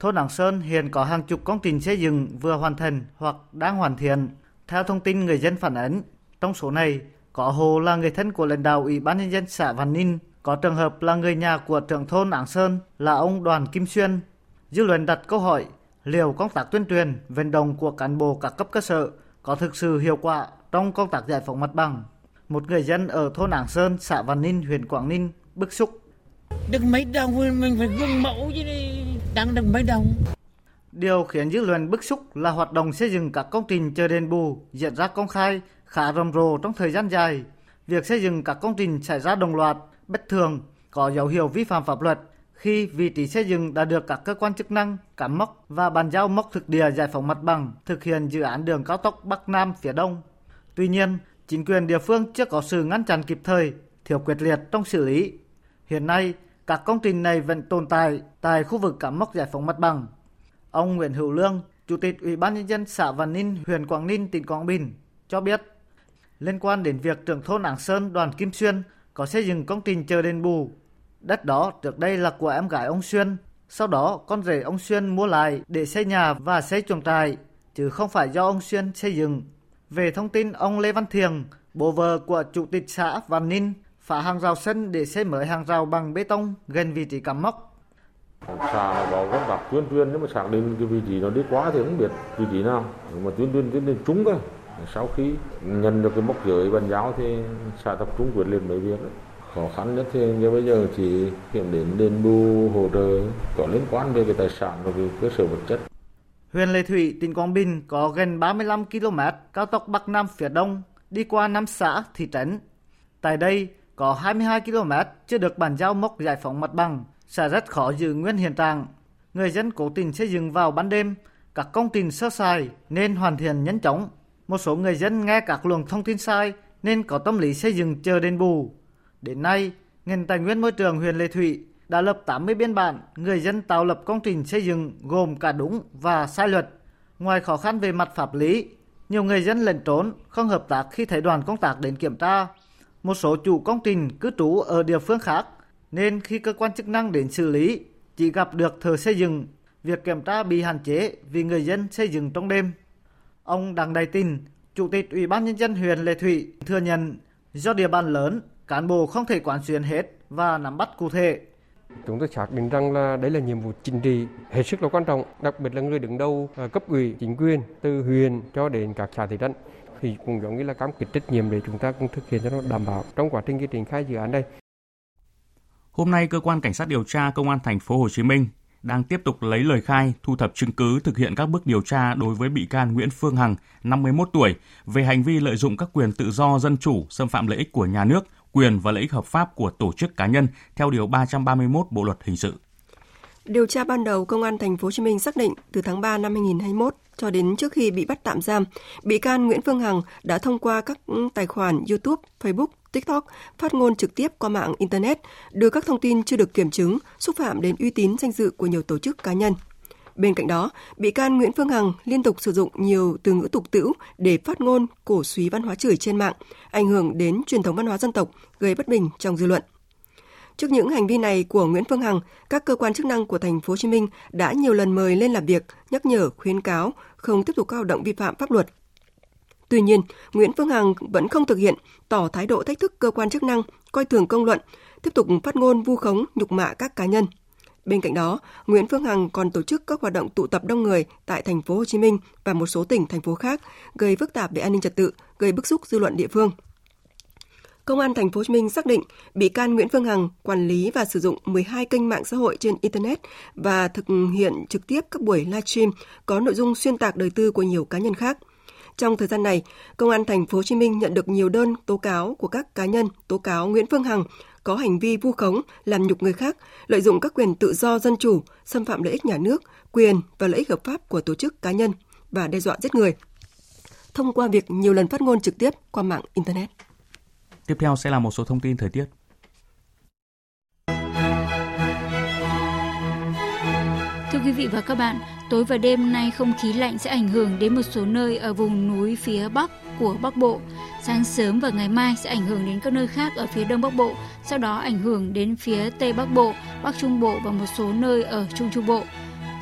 Thôn Áng Sơn hiện có hàng chục công trình xây dựng vừa hoàn thành hoặc đang hoàn thiện. Theo thông tin người dân phản ánh, trong số này có hộ là người thân của lãnh đạo Ủy ban nhân dân xã Văn Ninh, có trường hợp là người nhà của trưởng thôn Áng Sơn là ông Đoàn Kim Xuyên. Dư luận đặt câu hỏi liệu công tác tuyên truyền, vận động của cán bộ các cấp cơ sở có thực sự hiệu quả trong công tác giải phóng mặt bằng. một người dân ở thôn Ảng Sơn, xã Văn Ninh, huyện Quảng Ninh bức xúc. Được mấy đồng mình phải gương mẫu chứ đang được mấy đồng. Điều khiến dư luận bức xúc là hoạt động xây dựng các công trình chờ đền bù diễn ra công khai khá rầm rộ trong thời gian dài. Việc xây dựng các công trình xảy ra đồng loạt, bất thường, có dấu hiệu vi phạm pháp luật khi vị trí xây dựng đã được các cơ quan chức năng cắm mốc và bàn giao mốc thực địa giải phóng mặt bằng thực hiện dự án đường cao tốc Bắc Nam phía Đông. Tuy nhiên, chính quyền địa phương chưa có sự ngăn chặn kịp thời, thiếu quyết liệt trong xử lý. Hiện nay, các công trình này vẫn tồn tại tại khu vực cắm mốc giải phóng mặt bằng. Ông Nguyễn Hữu Lương, Chủ tịch Ủy ban Nhân dân xã Văn Ninh, huyện Quảng Ninh, tỉnh Quảng Bình cho biết, liên quan đến việc trưởng thôn Ảng Sơn Đoàn Kim Xuyên có xây dựng công trình chờ đền bù. Đất đó trước đây là của em gái ông Xuyên, sau đó con rể ông Xuyên mua lại để xây nhà và xây chuồng trại, chứ không phải do ông Xuyên xây dựng. Về thông tin ông Lê Văn Thiềng, bố vợ của Chủ tịch xã Văn Ninh, phá hàng rào sân để xây mới hàng rào bằng bê tông gần vị trí cắm mốc. Xã có công tác tuyên truyền nhưng mà xác định cái vị trí nó đi quá thì không biết vị trí nào, nhưng mà tuyên truyền tuyên truyền trúng thôi. Sau khi nhận được cái mốc giới bàn giao thì xã tập trung quyết liệt mấy việc. Khó khăn nhất thì như bây giờ chỉ kiểm đến đền bù hỗ trợ có liên quan về cái tài sản và về cơ sở vật chất. Huyện Lệ Thủy, tỉnh Quảng Bình có gần ba mươi lăm ki lô mét cao tốc Bắc Nam phía Đông đi qua năm xã thị trấn. Tại đây có hai mươi hai ki lô mét chưa được bàn giao mốc giải phóng mặt bằng, sẽ rất khó giữ nguyên hiện trạng. Người dân cố tình xây dựng vào ban đêm, các công trình sơ sài nên hoàn thiện nhanh chóng. Một số người dân nghe các luồng thông tin sai nên có tâm lý xây dựng chờ đền bù. Đến nay, ngành tài nguyên môi trường huyện Lệ Thủy đã lập tám mươi biên bản người dân tạo lập công trình xây dựng gồm cả đúng và sai luật. Ngoài khó khăn về mặt pháp lý, nhiều người dân lẩn trốn, không hợp tác khi thấy đoàn công tác đến kiểm tra. Một số chủ công trình cư trú ở địa phương khác nên khi cơ quan chức năng đến xử lý, chỉ gặp được thợ xây dựng, việc kiểm tra bị hạn chế vì người dân xây dựng trong đêm. Ông Đặng Đại Tình, Chủ tịch Ủy ban Nhân dân huyện Lệ Thủy thừa nhận do địa bàn lớn, cán bộ không thể quán xuyến hết và nắm bắt cụ thể. Chúng tôi xác định rằng là đấy là nhiệm vụ chính trị hết sức là quan trọng, đặc biệt là người đứng đầu cấp ủy, chính quyền từ huyện cho đến các xã thị trấn thì cũng giống như là cam kết trách nhiệm để chúng ta cũng thực hiện cho nó đảm bảo trong quá trình triển khai dự án đây. Hôm nay, cơ quan cảnh sát điều tra công an thành phố Hồ Chí Minh đang tiếp tục lấy lời khai, thu thập chứng cứ thực hiện các bước điều tra đối với bị can Nguyễn Phương Hằng, năm mươi mốt tuổi, về hành vi lợi dụng các quyền tự do dân chủ, xâm phạm lợi ích của nhà nước, quyền và lợi ích hợp pháp của tổ chức cá nhân theo điều ba trăm ba mươi mốt Bộ luật hình sự. Điều tra ban đầu, công an thành phố Hồ Chí Minh xác định từ tháng ba năm hai nghìn không trăm hai mươi mốt cho đến trước khi bị bắt tạm giam, bị can Nguyễn Phương Hằng đã thông qua các tài khoản YouTube, Facebook, TikTok phát ngôn trực tiếp qua mạng internet, đưa các thông tin chưa được kiểm chứng, xúc phạm đến uy tín danh dự của nhiều tổ chức cá nhân. Bên cạnh đó, bị can Nguyễn Phương Hằng liên tục sử dụng nhiều từ ngữ tục tĩu để phát ngôn cổ suý văn hóa chửi trên mạng, ảnh hưởng đến truyền thống văn hóa dân tộc, gây bất bình trong dư luận. Trước những hành vi này của Nguyễn Phương Hằng, các cơ quan chức năng của thành phố Hồ Chí Minh đã nhiều lần mời lên làm việc, nhắc nhở, khuyến cáo không tiếp tục các hoạt động vi phạm pháp luật. Tuy nhiên, Nguyễn Phương Hằng vẫn không thực hiện, tỏ thái độ thách thức cơ quan chức năng, coi thường công luận, tiếp tục phát ngôn vu khống, nhục mạ các cá nhân. Bên cạnh đó, Nguyễn Phương Hằng còn tổ chức các hoạt động tụ tập đông người tại thành phố Hồ Chí Minh và một số tỉnh, thành phố khác, gây phức tạp về an ninh trật tự, gây bức xúc dư luận địa phương. Công an thành phố Hồ Chí Minh xác định bị can Nguyễn Phương Hằng quản lý và sử dụng mười hai kênh mạng xã hội trên internet và thực hiện trực tiếp các buổi livestream có nội dung xuyên tạc đời tư của nhiều cá nhân khác. Trong thời gian này, công an thành phố Hồ Chí Minh nhận được nhiều đơn tố cáo của các cá nhân tố cáo Nguyễn Phương Hằng có hành vi vu khống, làm nhục người khác, lợi dụng các quyền tự do dân chủ, xâm phạm lợi ích nhà nước, quyền và lợi ích hợp pháp của tổ chức cá nhân và đe dọa giết người thông qua việc nhiều lần phát ngôn trực tiếp qua mạng internet. Tiếp theo sẽ là một số thông tin thời tiết. Thưa quý vị và các bạn, tối và đêm nay không khí lạnh sẽ ảnh hưởng đến một số nơi ở vùng núi phía Bắc của Bắc Bộ. Sáng sớm và ngày mai sẽ ảnh hưởng đến các nơi khác ở phía Đông Bắc Bộ, sau đó ảnh hưởng đến phía Tây Bắc Bộ, Bắc Trung Bộ và một số nơi ở Trung Trung Bộ.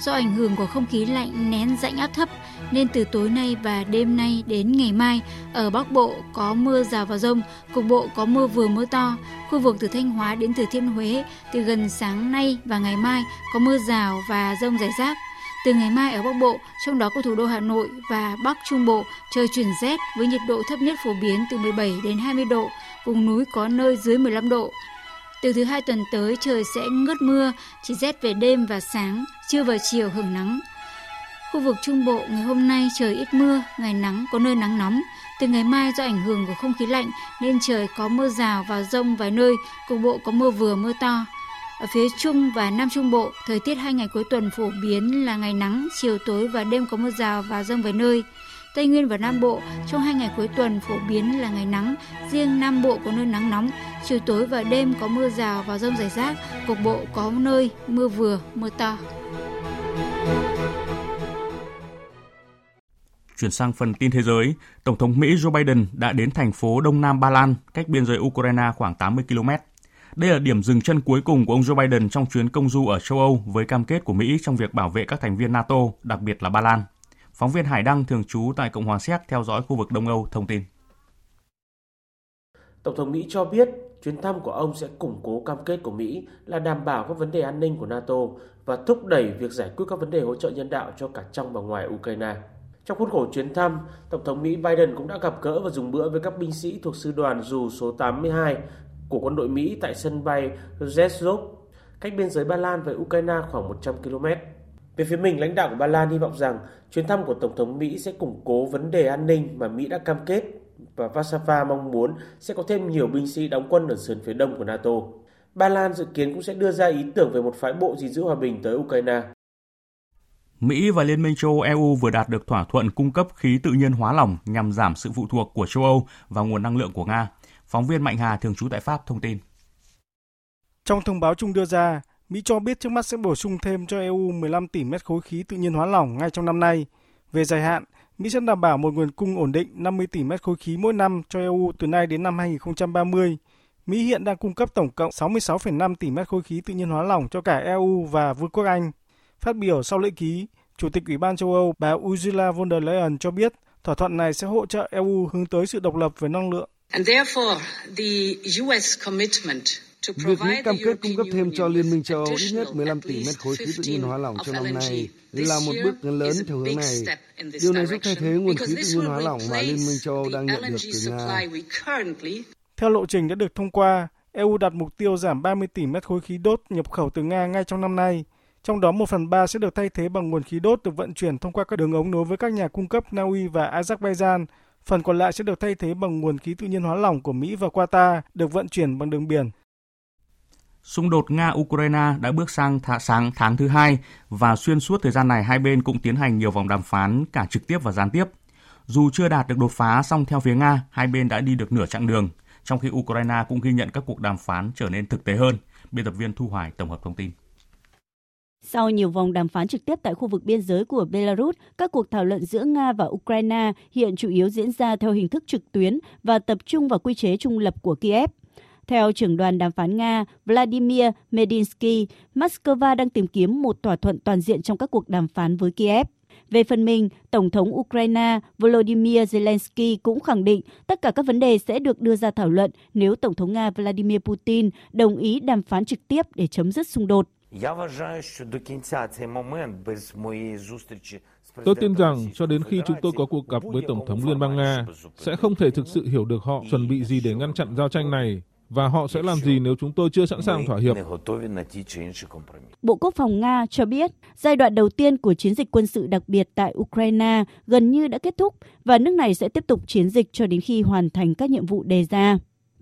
Do ảnh hưởng của không khí lạnh nén rãnh áp thấp, nên từ tối nay và đêm nay đến ngày mai, ở Bắc Bộ có mưa rào và dông, cục bộ có mưa vừa mưa to. Khu vực từ Thanh Hóa đến Thừa Thiên Huế, từ gần sáng nay và ngày mai có mưa rào và dông rải rác. Từ ngày mai ở Bắc Bộ, trong đó có thủ đô Hà Nội và Bắc Trung Bộ, trời chuyển rét với nhiệt độ thấp nhất phổ biến từ mười bảy đến hai mươi độ, vùng núi có nơi dưới mười lăm độ. Từ thứ hai tuần tới trời sẽ ngớt mưa, chỉ rét về đêm và sáng, trưa và chiều hưởng nắng. Khu vực Trung Bộ ngày hôm nay trời ít mưa, ngày nắng có nơi nắng nóng. Từ ngày mai do ảnh hưởng của không khí lạnh nên trời có mưa rào và dông vài nơi, cục bộ có mưa vừa mưa to. Ở phía Trung và Nam Trung Bộ, thời tiết hai ngày cuối tuần phổ biến là ngày nắng, chiều tối và đêm có mưa rào và dông vài nơi. Tây Nguyên và Nam Bộ, trong hai ngày cuối tuần phổ biến là ngày nắng, riêng Nam Bộ có nơi nắng nóng, chiều tối và đêm có mưa rào và dông rải rác, cục bộ có nơi mưa vừa, mưa to. Chuyển sang phần tin thế giới, Tổng thống Mỹ Joe Biden đã đến thành phố Đông Nam Ba Lan, cách biên giới Ukraine khoảng tám mươi ki lô mét. Đây là điểm dừng chân cuối cùng của ông Joe Biden trong chuyến công du ở châu Âu với cam kết của Mỹ trong việc bảo vệ các thành viên NATO, đặc biệt là Ba Lan. Phóng viên Hải Đăng thường trú tại Cộng hòa Séc theo dõi khu vực Đông Âu thông tin. Tổng thống Mỹ cho biết chuyến thăm của ông sẽ củng cố cam kết của Mỹ là đảm bảo các vấn đề an ninh của NATO và thúc đẩy việc giải quyết các vấn đề hỗ trợ nhân đạo cho cả trong và ngoài Ukraine. Trong khuôn khổ chuyến thăm, Tổng thống Mỹ Biden cũng đã gặp gỡ và dùng bữa với các binh sĩ thuộc sư đoàn dù số tám mươi hai của quân đội Mỹ tại sân bay Rzeszów, cách biên giới Ba Lan với Ukraine khoảng một trăm ki lô mét. Về phía mình, lãnh đạo của Ba Lan hy vọng rằng chuyến thăm của Tổng thống Mỹ sẽ củng cố vấn đề an ninh mà Mỹ đã cam kết và Warsaw mong muốn sẽ có thêm nhiều binh sĩ đóng quân ở sườn phía đông của NATO. Ba Lan dự kiến cũng sẽ đưa ra ý tưởng về một phái bộ gìn giữ hòa bình tới Ukraine. Mỹ và Liên minh châu Âu E U vừa đạt được thỏa thuận cung cấp khí tự nhiên hóa lỏng nhằm giảm sự phụ thuộc của châu Âu vào nguồn năng lượng của Nga. Phóng viên Mạnh Hà thường trú tại Pháp thông tin. Trong thông báo chung đưa ra, Mỹ cho biết trước mắt sẽ bổ sung thêm cho E U mười lăm tỷ mét khối khí tự nhiên hóa lỏng ngay trong năm nay. Về dài hạn, Mỹ sẽ đảm bảo một nguồn cung ổn định năm mươi tỷ mét khối khí mỗi năm cho E U từ nay đến năm hai không ba không. Mỹ hiện đang cung cấp tổng cộng sáu mươi sáu phẩy năm tỷ mét khối khí tự nhiên hóa lỏng cho cả E U và Vương quốc Anh. Phát biểu sau lễ ký, Chủ tịch Ủy ban châu Âu bà Ursula von der Leyen cho biết thỏa thuận này sẽ hỗ trợ E U hướng tới sự độc lập về năng lượng. Việc Mỹ cam kết cung cấp thêm cho Liên minh châu Âu ít nhất mười lăm tỷ mét khối khí tự nhiên hóa lỏng trong năm nay là một bước lớn theo hướng này. Điều này giúp thay thế nguồn khí tự nhiên hóa lỏng mà Liên minh châu Âu đang nhận được từ Nga. Theo lộ trình đã được thông qua, E U đặt mục tiêu giảm ba mươi tỷ mét khối khí đốt nhập khẩu từ Nga ngay trong năm nay. Trong đó một phần ba sẽ được thay thế bằng nguồn khí đốt được vận chuyển thông qua các đường ống nối với các nhà cung cấp Na Uy và Azerbaijan. Phần còn lại sẽ được thay thế bằng nguồn khí tự nhiên hóa lỏng của Mỹ và Qatar được vận chuyển bằng đường biển. Xung đột Nga-Ukraine đã bước sang th- sáng tháng thứ hai và xuyên suốt thời gian này hai bên cũng tiến hành nhiều vòng đàm phán cả trực tiếp và gián tiếp. Dù chưa đạt được đột phá, song theo phía Nga, hai bên đã đi được nửa chặng đường, trong khi Ukraine cũng ghi nhận các cuộc đàm phán trở nên thực tế hơn. Biên tập viên Thu Hoài tổng hợp thông tin. Sau nhiều vòng đàm phán trực tiếp tại khu vực biên giới của Belarus, các cuộc thảo luận giữa Nga và Ukraine hiện chủ yếu diễn ra theo hình thức trực tuyến và tập trung vào quy chế trung lập của Kiev. Theo trưởng đoàn đàm phán Nga Vladimir Medinsky, Moscow đang tìm kiếm một thỏa thuận toàn diện trong các cuộc đàm phán với Kiev. Về phần mình, Tổng thống Ukraine Volodymyr Zelensky cũng khẳng định tất cả các vấn đề sẽ được đưa ra thảo luận nếu Tổng thống Nga Vladimir Putin đồng ý đàm phán trực tiếp để chấm dứt xung đột. Tôi tin rằng cho đến khi chúng tôi có cuộc gặp với Tổng thống Liên bang Nga, sẽ không thể thực sự hiểu được họ chuẩn bị gì để ngăn chặn giao tranh này và họ sẽ làm gì nếu chúng tôi chưa sẵn sàng thỏa hiệp. Bộ Quốc phòng Nga cho biết giai đoạn đầu tiên của chiến dịch quân sự đặc biệt tại Ukraine gần như đã kết thúc và nước này sẽ tiếp tục chiến dịch cho đến khi hoàn thành các nhiệm vụ đề ra.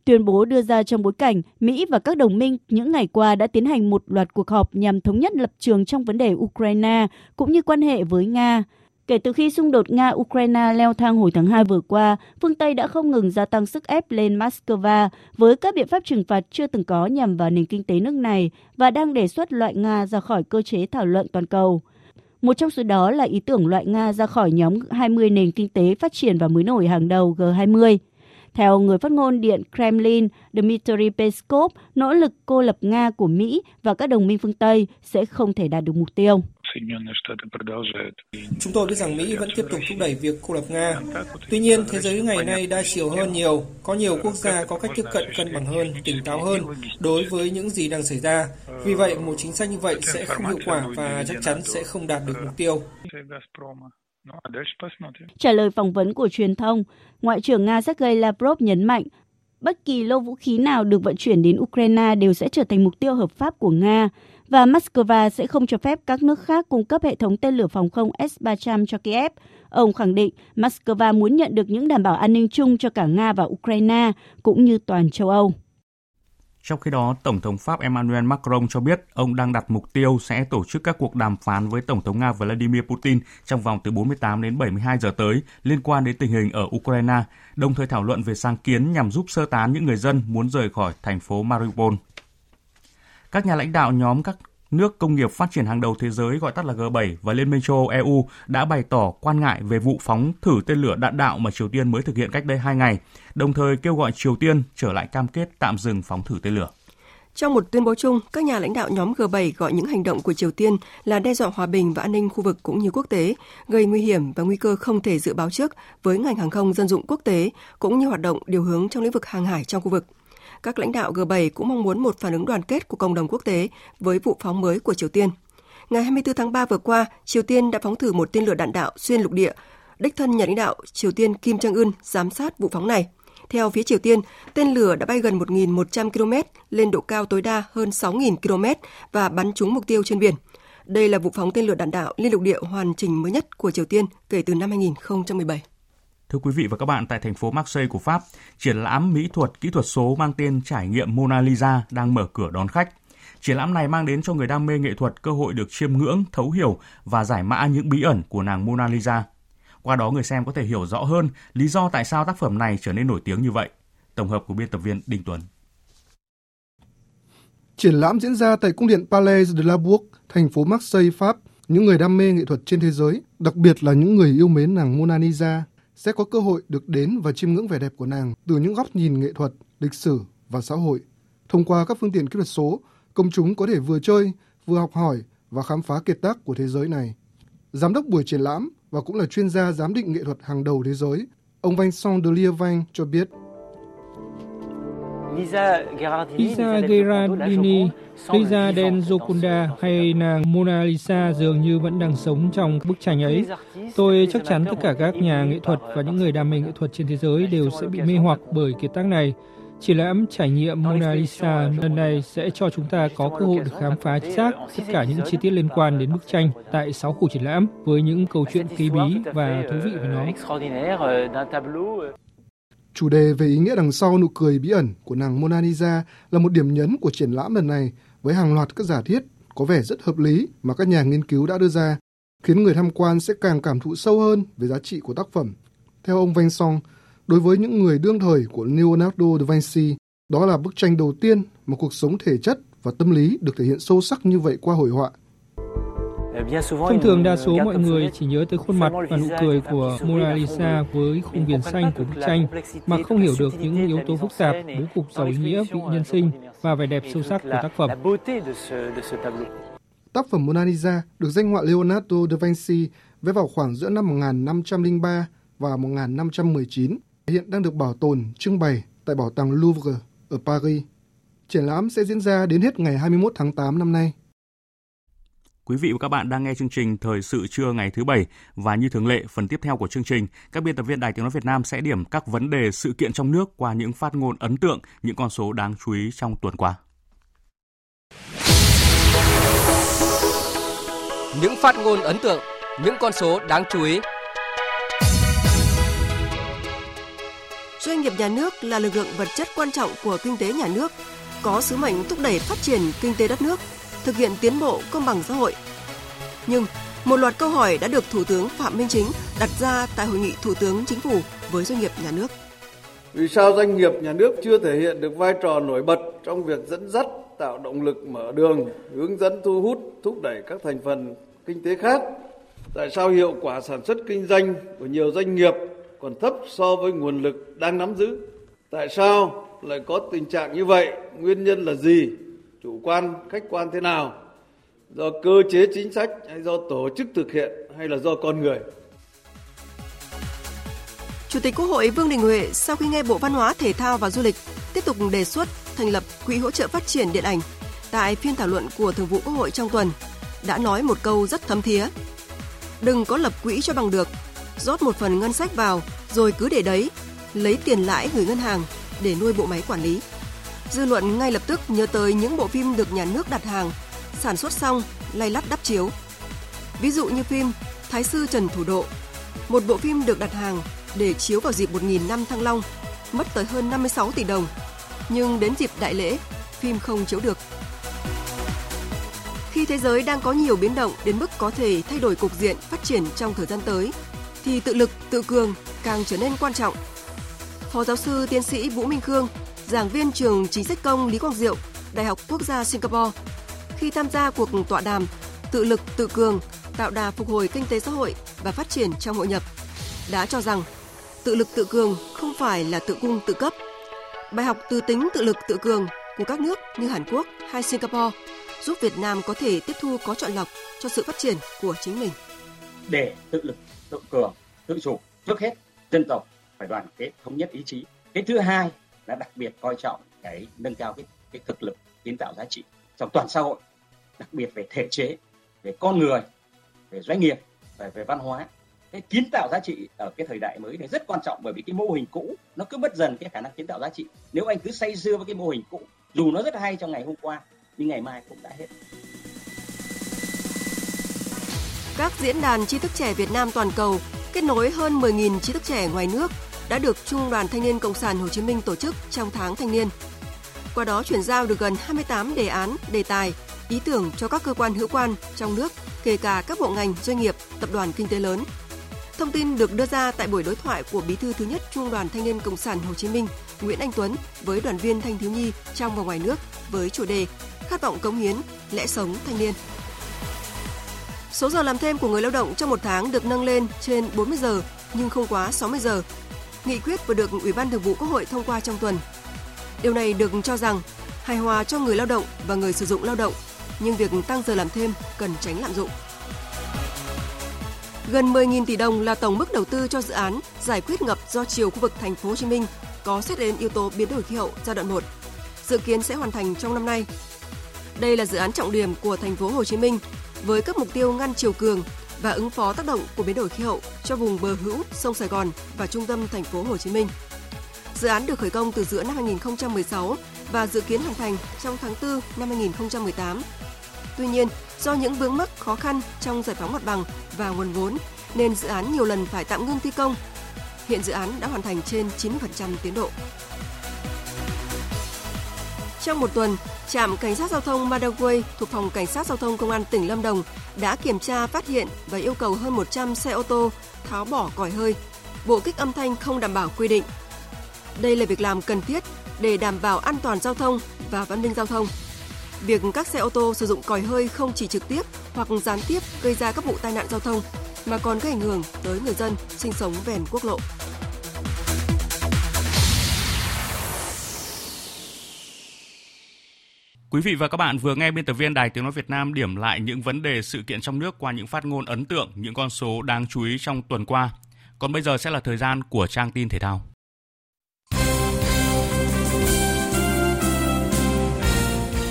Tuyên bố đưa ra trong bối cảnh Mỹ và các đồng minh những ngày qua đã tiến hành một loạt cuộc họp nhằm thống nhất lập trường trong vấn đề Ukraine cũng như quan hệ với Nga. Kể từ khi xung đột Nga-Ukraine leo thang hồi tháng hai vừa qua, phương Tây đã không ngừng gia tăng sức ép lên Moscow với các biện pháp trừng phạt chưa từng có nhằm vào nền kinh tế nước này và đang đề xuất loại Nga ra khỏi cơ chế thảo luận toàn cầu. Một trong số đó là ý tưởng loại Nga ra khỏi nhóm hai mươi nền kinh tế phát triển và mới nổi hàng đầu G hai mươi. Theo người phát ngôn Điện Kremlin, Dmitry Peskov, nỗ lực cô lập Nga của Mỹ và các đồng minh phương Tây sẽ không thể đạt được mục tiêu. Chúng tôi biết rằng Mỹ vẫn tiếp tục thúc đẩy việc cô lập Nga. Tuy nhiên, thế giới ngày nay đa chiều hơn nhiều, có nhiều quốc gia có cách tiếp cận cân bằng hơn, tỉnh táo hơn đối với những gì đang xảy ra. Vì vậy, một chính sách như vậy sẽ không hiệu quả và chắc chắn sẽ không đạt được mục tiêu. Trả lời phỏng vấn của truyền thông, Ngoại trưởng Nga Sergei Lavrov nhấn mạnh, bất kỳ lô vũ khí nào được vận chuyển đến Ukraine đều sẽ trở thành mục tiêu hợp pháp của Nga, và Moscow sẽ không cho phép các nước khác cung cấp hệ thống tên lửa phòng không S ba trăm cho Kiev. Ông khẳng định Moscow muốn nhận được những đảm bảo an ninh chung cho cả Nga và Ukraine, cũng như toàn châu Âu. Trong khi đó, Tổng thống Pháp Emmanuel Macron cho biết ông đang đặt mục tiêu sẽ tổ chức các cuộc đàm phán với Tổng thống Nga Vladimir Putin trong vòng từ bốn mươi tám đến bảy mươi hai giờ tới liên quan đến tình hình ở Ukraine, đồng thời thảo luận về sáng kiến nhằm giúp sơ tán những người dân muốn rời khỏi thành phố Mariupol. Các nhà lãnh đạo nhóm các nước công nghiệp phát triển hàng đầu thế giới gọi tắt là G bảy và Liên minh châu Âu E U đã bày tỏ quan ngại về vụ phóng thử tên lửa đạn đạo mà Triều Tiên mới thực hiện cách đây hai ngày, đồng thời kêu gọi Triều Tiên trở lại cam kết tạm dừng phóng thử tên lửa. Trong một tuyên bố chung, các nhà lãnh đạo nhóm G bảy gọi những hành động của Triều Tiên là đe dọa hòa bình và an ninh khu vực cũng như quốc tế, gây nguy hiểm và nguy cơ không thể dự báo trước với ngành hàng không dân dụng quốc tế cũng như hoạt động điều hướng trong lĩnh vực hàng hải trong khu vực. Các lãnh đạo G bảy cũng mong muốn một phản ứng đoàn kết của cộng đồng quốc tế với vụ phóng mới của Triều Tiên. Ngày hai mươi tư tháng ba vừa qua, Triều Tiên đã phóng thử một tên lửa đạn đạo xuyên lục địa. Đích thân nhà lãnh đạo Triều Tiên Kim Jong Un giám sát vụ phóng này. Theo phía Triều Tiên, tên lửa đã bay gần một nghìn một trăm ki lô mét, lên độ cao tối đa hơn sáu nghìn ki lô mét và bắn trúng mục tiêu trên biển. Đây là vụ phóng tên lửa đạn đạo liên lục địa hoàn chỉnh mới nhất của Triều Tiên kể từ năm hai không một bảy. Thưa quý vị và các bạn, tại thành phố Marseille của Pháp, triển lãm mỹ thuật kỹ thuật số mang tên Trải nghiệm Mona Lisa đang mở cửa đón khách. Triển lãm này mang đến cho người đam mê nghệ thuật cơ hội được chiêm ngưỡng, thấu hiểu và giải mã những bí ẩn của nàng Mona Lisa. Qua đó người xem có thể hiểu rõ hơn lý do tại sao tác phẩm này trở nên nổi tiếng như vậy. Tổng hợp của biên tập viên Đinh Tuấn. Triển lãm diễn ra tại cung điện Palais de la Bourse, thành phố Marseille, Pháp. Những người đam mê nghệ thuật trên thế giới, đặc biệt là những người yêu mến nàng Mona Lisa, sẽ có cơ hội được đến và chiêm ngưỡng vẻ đẹp của nàng từ những góc nhìn nghệ thuật, lịch sử và xã hội. Thông qua các phương tiện kỹ thuật số, công chúng có thể vừa chơi, vừa học hỏi và khám phá kiệt tác của thế giới này. Giám đốc buổi triển lãm và cũng là chuyên gia giám định nghệ thuật hàng đầu thế giới, ông Vincent de Liervain cho biết. Lisa Gherardini, Lisa del Gioconda hay nàng Mona Lisa dường như vẫn đang sống trong bức tranh ấy. Tôi chắc chắn tất cả các nhà nghệ thuật và những người đam mê nghệ thuật trên thế giới đều sẽ bị mê hoặc bởi kiệt tác này. Triển lãm trải nghiệm Mona Lisa lần này sẽ cho chúng ta có cơ hội được khám phá chính xác tất cả những chi tiết liên quan đến bức tranh tại sáu khu triển lãm với những câu chuyện kỳ bí và thú vị về nó. Chủ đề về ý nghĩa đằng sau nụ cười bí ẩn của nàng Mona Lisa là một điểm nhấn của triển lãm lần này với hàng loạt các giả thiết có vẻ rất hợp lý mà các nhà nghiên cứu đã đưa ra, khiến người tham quan sẽ càng cảm thụ sâu hơn về giá trị của tác phẩm. Theo ông Vincent, đối với những người đương thời của Leonardo da Vinci, đó là bức tranh đầu tiên mà cuộc sống thể chất và tâm lý được thể hiện sâu sắc như vậy qua hội họa. Thông thường đa số mọi người chỉ nhớ tới khuôn mặt và nụ cười của Mona Lisa với khung viền xanh của bức tranh mà không hiểu được những yếu tố phức tạp, bố cục giàu ý nghĩa, vị nhân sinh và vẻ đẹp sâu sắc của tác phẩm. Tác phẩm Mona Lisa được danh họa Leonardo da Vinci vẽ vào khoảng giữa năm một nghìn năm trăm lẻ ba và một nghìn năm trăm mười chín, hiện đang được bảo tồn trưng bày tại Bảo tàng Louvre ở Paris. Triển lãm sẽ diễn ra đến hết ngày hai mươi mốt tháng tám năm nay. Quý vị và các bạn đang nghe chương trình Thời sự trưa ngày thứ Bảy và như thường lệ, phần tiếp theo của chương trình, các biên tập viên Đài Tiếng Nói Việt Nam sẽ điểm các vấn đề sự kiện trong nước qua những phát ngôn ấn tượng, những con số đáng chú ý trong tuần qua. Những phát ngôn ấn tượng, những con số đáng chú ý. Doanh nghiệp nhà nước là lực lượng vật chất quan trọng của kinh tế nhà nước, có sứ mệnh thúc đẩy phát triển kinh tế đất nước, thực hiện tiến bộ công bằng xã hội. Nhưng, một loạt câu hỏi đã được Thủ tướng Phạm Minh Chính đặt ra tại Hội nghị Thủ tướng Chính phủ với doanh nghiệp nhà nước. Vì sao doanh nghiệp nhà nước chưa thể hiện được vai trò nổi bật trong việc dẫn dắt, tạo động lực mở đường, hướng dẫn thu hút, thúc đẩy các thành phần kinh tế khác? Tại sao hiệu quả sản xuất kinh doanh của nhiều doanh nghiệp còn thấp so với nguồn lực đang nắm giữ? Tại sao lại có tình trạng như vậy? Nguyên nhân là gì? Chủ quan, khách quan thế nào? do cơ chế chính sách hay do tổ chức thực hiện hay là do con người. Chủ tịch Quốc hội Vương Đình Huệ sau khi nghe Bộ Văn hóa, Thể thao và Du lịch tiếp tục đề xuất thành lập quỹ hỗ trợ phát triển điện ảnh tại phiên thảo luận của Thường vụ Quốc hội trong tuần đã nói một câu rất thấm thía. Đừng có lập quỹ cho bằng được, rót một phần ngân sách vào rồi cứ để đấy, lấy tiền lãi gửi ngân hàng để nuôi bộ máy quản lý. Dư luận ngay lập tức nhớ tới những bộ phim được nhà nước đặt hàng, sản xuất xong, lay lắt đắp chiếu. Ví dụ như phim Thái sư Trần Thủ Độ, một bộ phim được đặt hàng để chiếu vào dịp một nghìn năm Thăng Long, mất tới hơn năm mươi sáu tỷ đồng. Nhưng đến dịp đại lễ, phim không chiếu được. Khi thế giới đang có nhiều biến động đến mức có thể thay đổi cục diện phát triển trong thời gian tới, thì tự lực, tự cường càng trở nên quan trọng. Phó giáo sư tiến sĩ Vũ Minh Khương, giảng viên trường Chính sách công Lý Quang Diệu, Đại học Quốc gia Singapore, khi tham gia cuộc tọa đàm Tự lực, tự cường, tạo đà phục hồi kinh tế xã hội và phát triển trong hội nhập, đã cho rằng tự lực tự cường không phải là tự cung tự cấp. Bài học từ tính tự lực tự cường của các nước như Hàn Quốc hay Singapore giúp Việt Nam có thể tiếp thu có chọn lọc cho sự phát triển của chính mình. Để tự lực, tự cường, tự chủ, trước hết dân tộc phải đoàn kết thống nhất ý chí. Cái thứ hai là đặc biệt coi trọng cái nâng cao cái, cái thực lực kiến tạo giá trị trong toàn xã hội, đặc biệt về thể chế, về con người, về doanh nghiệp, về, về văn hóa. Cái kiến tạo giá trị ở cái thời đại mới này rất quan trọng, bởi vì cái mô hình cũ nó cứ mất dần cái khả năng kiến tạo giá trị. Nếu anh cứ say sưa với cái mô hình cũ, dù nó rất hay trong ngày hôm qua, nhưng ngày mai cũng đã hết. Các diễn đàn tri thức trẻ Việt Nam toàn cầu kết nối hơn mười nghìn tri thức trẻ ngoài nước đã được Trung đoàn Thanh niên Cộng sản Hồ Chí Minh tổ chức trong tháng thanh niên. Qua đó chuyển giao được gần hai mươi tám đề án, đề tài, ý tưởng cho các cơ quan hữu quan trong nước, kể cả các bộ ngành, doanh nghiệp, tập đoàn kinh tế lớn. Thông tin được đưa ra tại buổi đối thoại của Bí thư thứ nhất Trung đoàn Thanh niên Cộng sản Hồ Chí Minh Nguyễn Anh Tuấn với đoàn viên thanh thiếu nhi trong và ngoài nước với chủ đề Khát vọng cống hiến, lẽ sống thanh niên. Số giờ làm thêm của người lao động trong một tháng được nâng lên trên bốn mươi giờ nhưng không quá sáu mươi giờ. Nghị quyết vừa được Ủy ban Thường vụ Quốc hội thông qua trong tuần. Điều này được cho rằng hài hòa cho người lao động và người sử dụng lao động, nhưng việc tăng giờ làm thêm cần tránh lạm dụng. Gần mười nghìn tỷ đồng là tổng mức đầu tư cho dự án giải quyết ngập do chiều khu vực thành phố Hồ Chí Minh có xét đến yếu tố biến đổi khí hậu giai đoạn một, dự kiến sẽ hoàn thành trong năm nay. Đây là dự án trọng điểm của thành phố Hồ Chí Minh với các mục tiêu ngăn chiều cường và ứng phó tác động của biến đổi khí hậu cho vùng bờ hữu sông Sài Gòn và trung tâm thành phố Hồ Chí Minh. Dự án được khởi công từ giữa năm hai nghìn không trăm mười sáu và dự kiến hoàn thành trong tháng tư năm hai nghìn không trăm mười tám. Tuy nhiên, do những vướng mắc khó khăn trong giải phóng mặt bằng và nguồn vốn, nên dự án nhiều lần phải tạm ngưng thi công. Hiện dự án đã hoàn thành trên chín mươi phần trăm tiến độ. Trong một tuần, trạm cảnh sát giao thông Madaway thuộc phòng cảnh sát giao thông công an tỉnh Lâm Đồng đã kiểm tra, phát hiện và yêu cầu hơn một trăm xe ô tô tháo bỏ còi hơi, bộ kích âm thanh không đảm bảo quy định. Đây là việc làm cần thiết để đảm bảo an toàn giao thông và văn minh giao thông. Việc các xe ô tô sử dụng còi hơi không chỉ trực tiếp hoặc gián tiếp gây ra các vụ tai nạn giao thông, mà còn gây ảnh hưởng tới người dân sinh sống ven quốc lộ. Quý vị và các bạn vừa nghe biên tập viên Đài Tiếng Nói Việt Nam điểm lại những vấn đề sự kiện trong nước qua những phát ngôn ấn tượng, những con số đáng chú ý trong tuần qua. Còn bây giờ sẽ là thời gian của trang tin thể thao.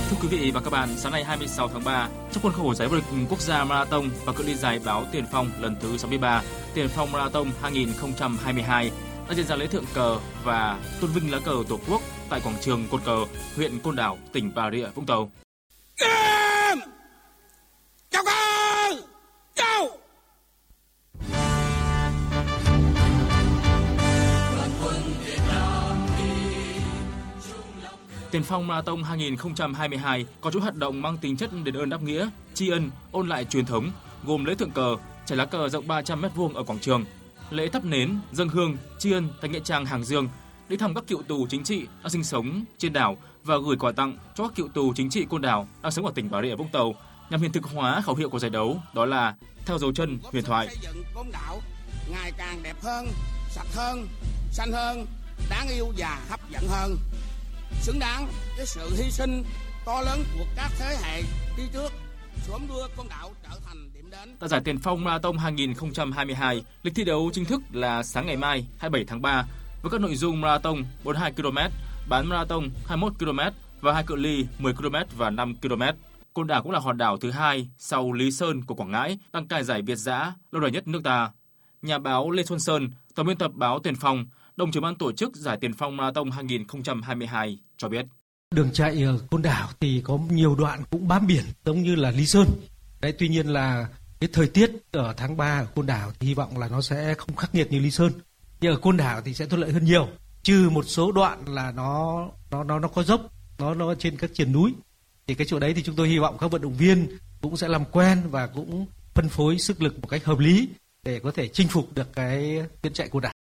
Thưa quý vị và các bạn, sáng nay hai mươi sáu tháng ba, trong khuôn khổ giải vô địch quốc gia marathon và cự ly dài báo Tiền Phong lần thứ sáu mươi ba, Tiền Phong Marathon hai nghìn không trăm hai mươi hai đã diễn ra lễ thượng cờ và tôn vinh lá cờ Tổ quốc tại quảng trường Cột Cờ, huyện Côn Đảo, tỉnh Bà Rịa, Vũng Tàu. Tiền Phong Marathon hai nghìn không trăm hai mươi hai có chuỗi hoạt động mang tính chất đền ơn đáp nghĩa, tri ân, ôn lại truyền thống, gồm lễ thượng cờ, trải lá cờ rộng ba trăm mét vuông ở quảng trường, lễ thắp nến, dâng hương, tri ân tại nghĩa trang Hàng Dương, đi thăm các cựu tù chính trị đang sinh sống trên đảo và gửi quà tặng cho các cựu tù chính trị Côn Đảo đang sống ở tỉnh Bà Rịa, Vũng Tàu, nhằm hiện thực hóa khẩu hiệu của giải đấu, đó là theo dấu chân huyền thoại. Côn Đảo ngày càng đẹp hơn, sạch hơn, xanh hơn, đáng yêu và hấp dẫn hơn. Xứng đáng với sự hy sinh to lớn của các thế hệ đi trước Tại giải tiền phong Marathon hai không hai hai, lịch thi đấu chính thức là sáng ngày mai hai mươi bảy tháng ba với các nội dung Marathon bốn mươi hai ki lô mét, bán Marathon hai mươi mốt ki lô mét và hai cự ly mười ki lô mét và năm ki lô mét. Côn Đảo cũng là hòn đảo thứ hai sau Lý Sơn của Quảng Ngãi đăng cai giải Việt Dã lâu đời nhất nước ta. Nhà báo Lê Xuân Sơn, tổng biên tập báo Tiền Phong, đồng trưởng ban tổ chức giải Tiền Phong Marathon hai không hai hai cho biết. Đường chạy ở Côn Đảo thì có nhiều đoạn cũng bám biển giống như là Lý Sơn. Đấy, tuy nhiên là cái thời tiết ở tháng ba ở Côn Đảo thì hy vọng là nó sẽ không khắc nghiệt như Lý Sơn. Nhưng ở Côn Đảo thì sẽ thuận lợi hơn nhiều, trừ một số đoạn là nó nó nó nó có dốc, nó nó trên các triền núi. Thì cái chỗ đấy thì chúng tôi hy vọng các vận động viên cũng sẽ làm quen và cũng phân phối sức lực một cách hợp lý để có thể chinh phục được cái tuyến chạy Côn Đảo.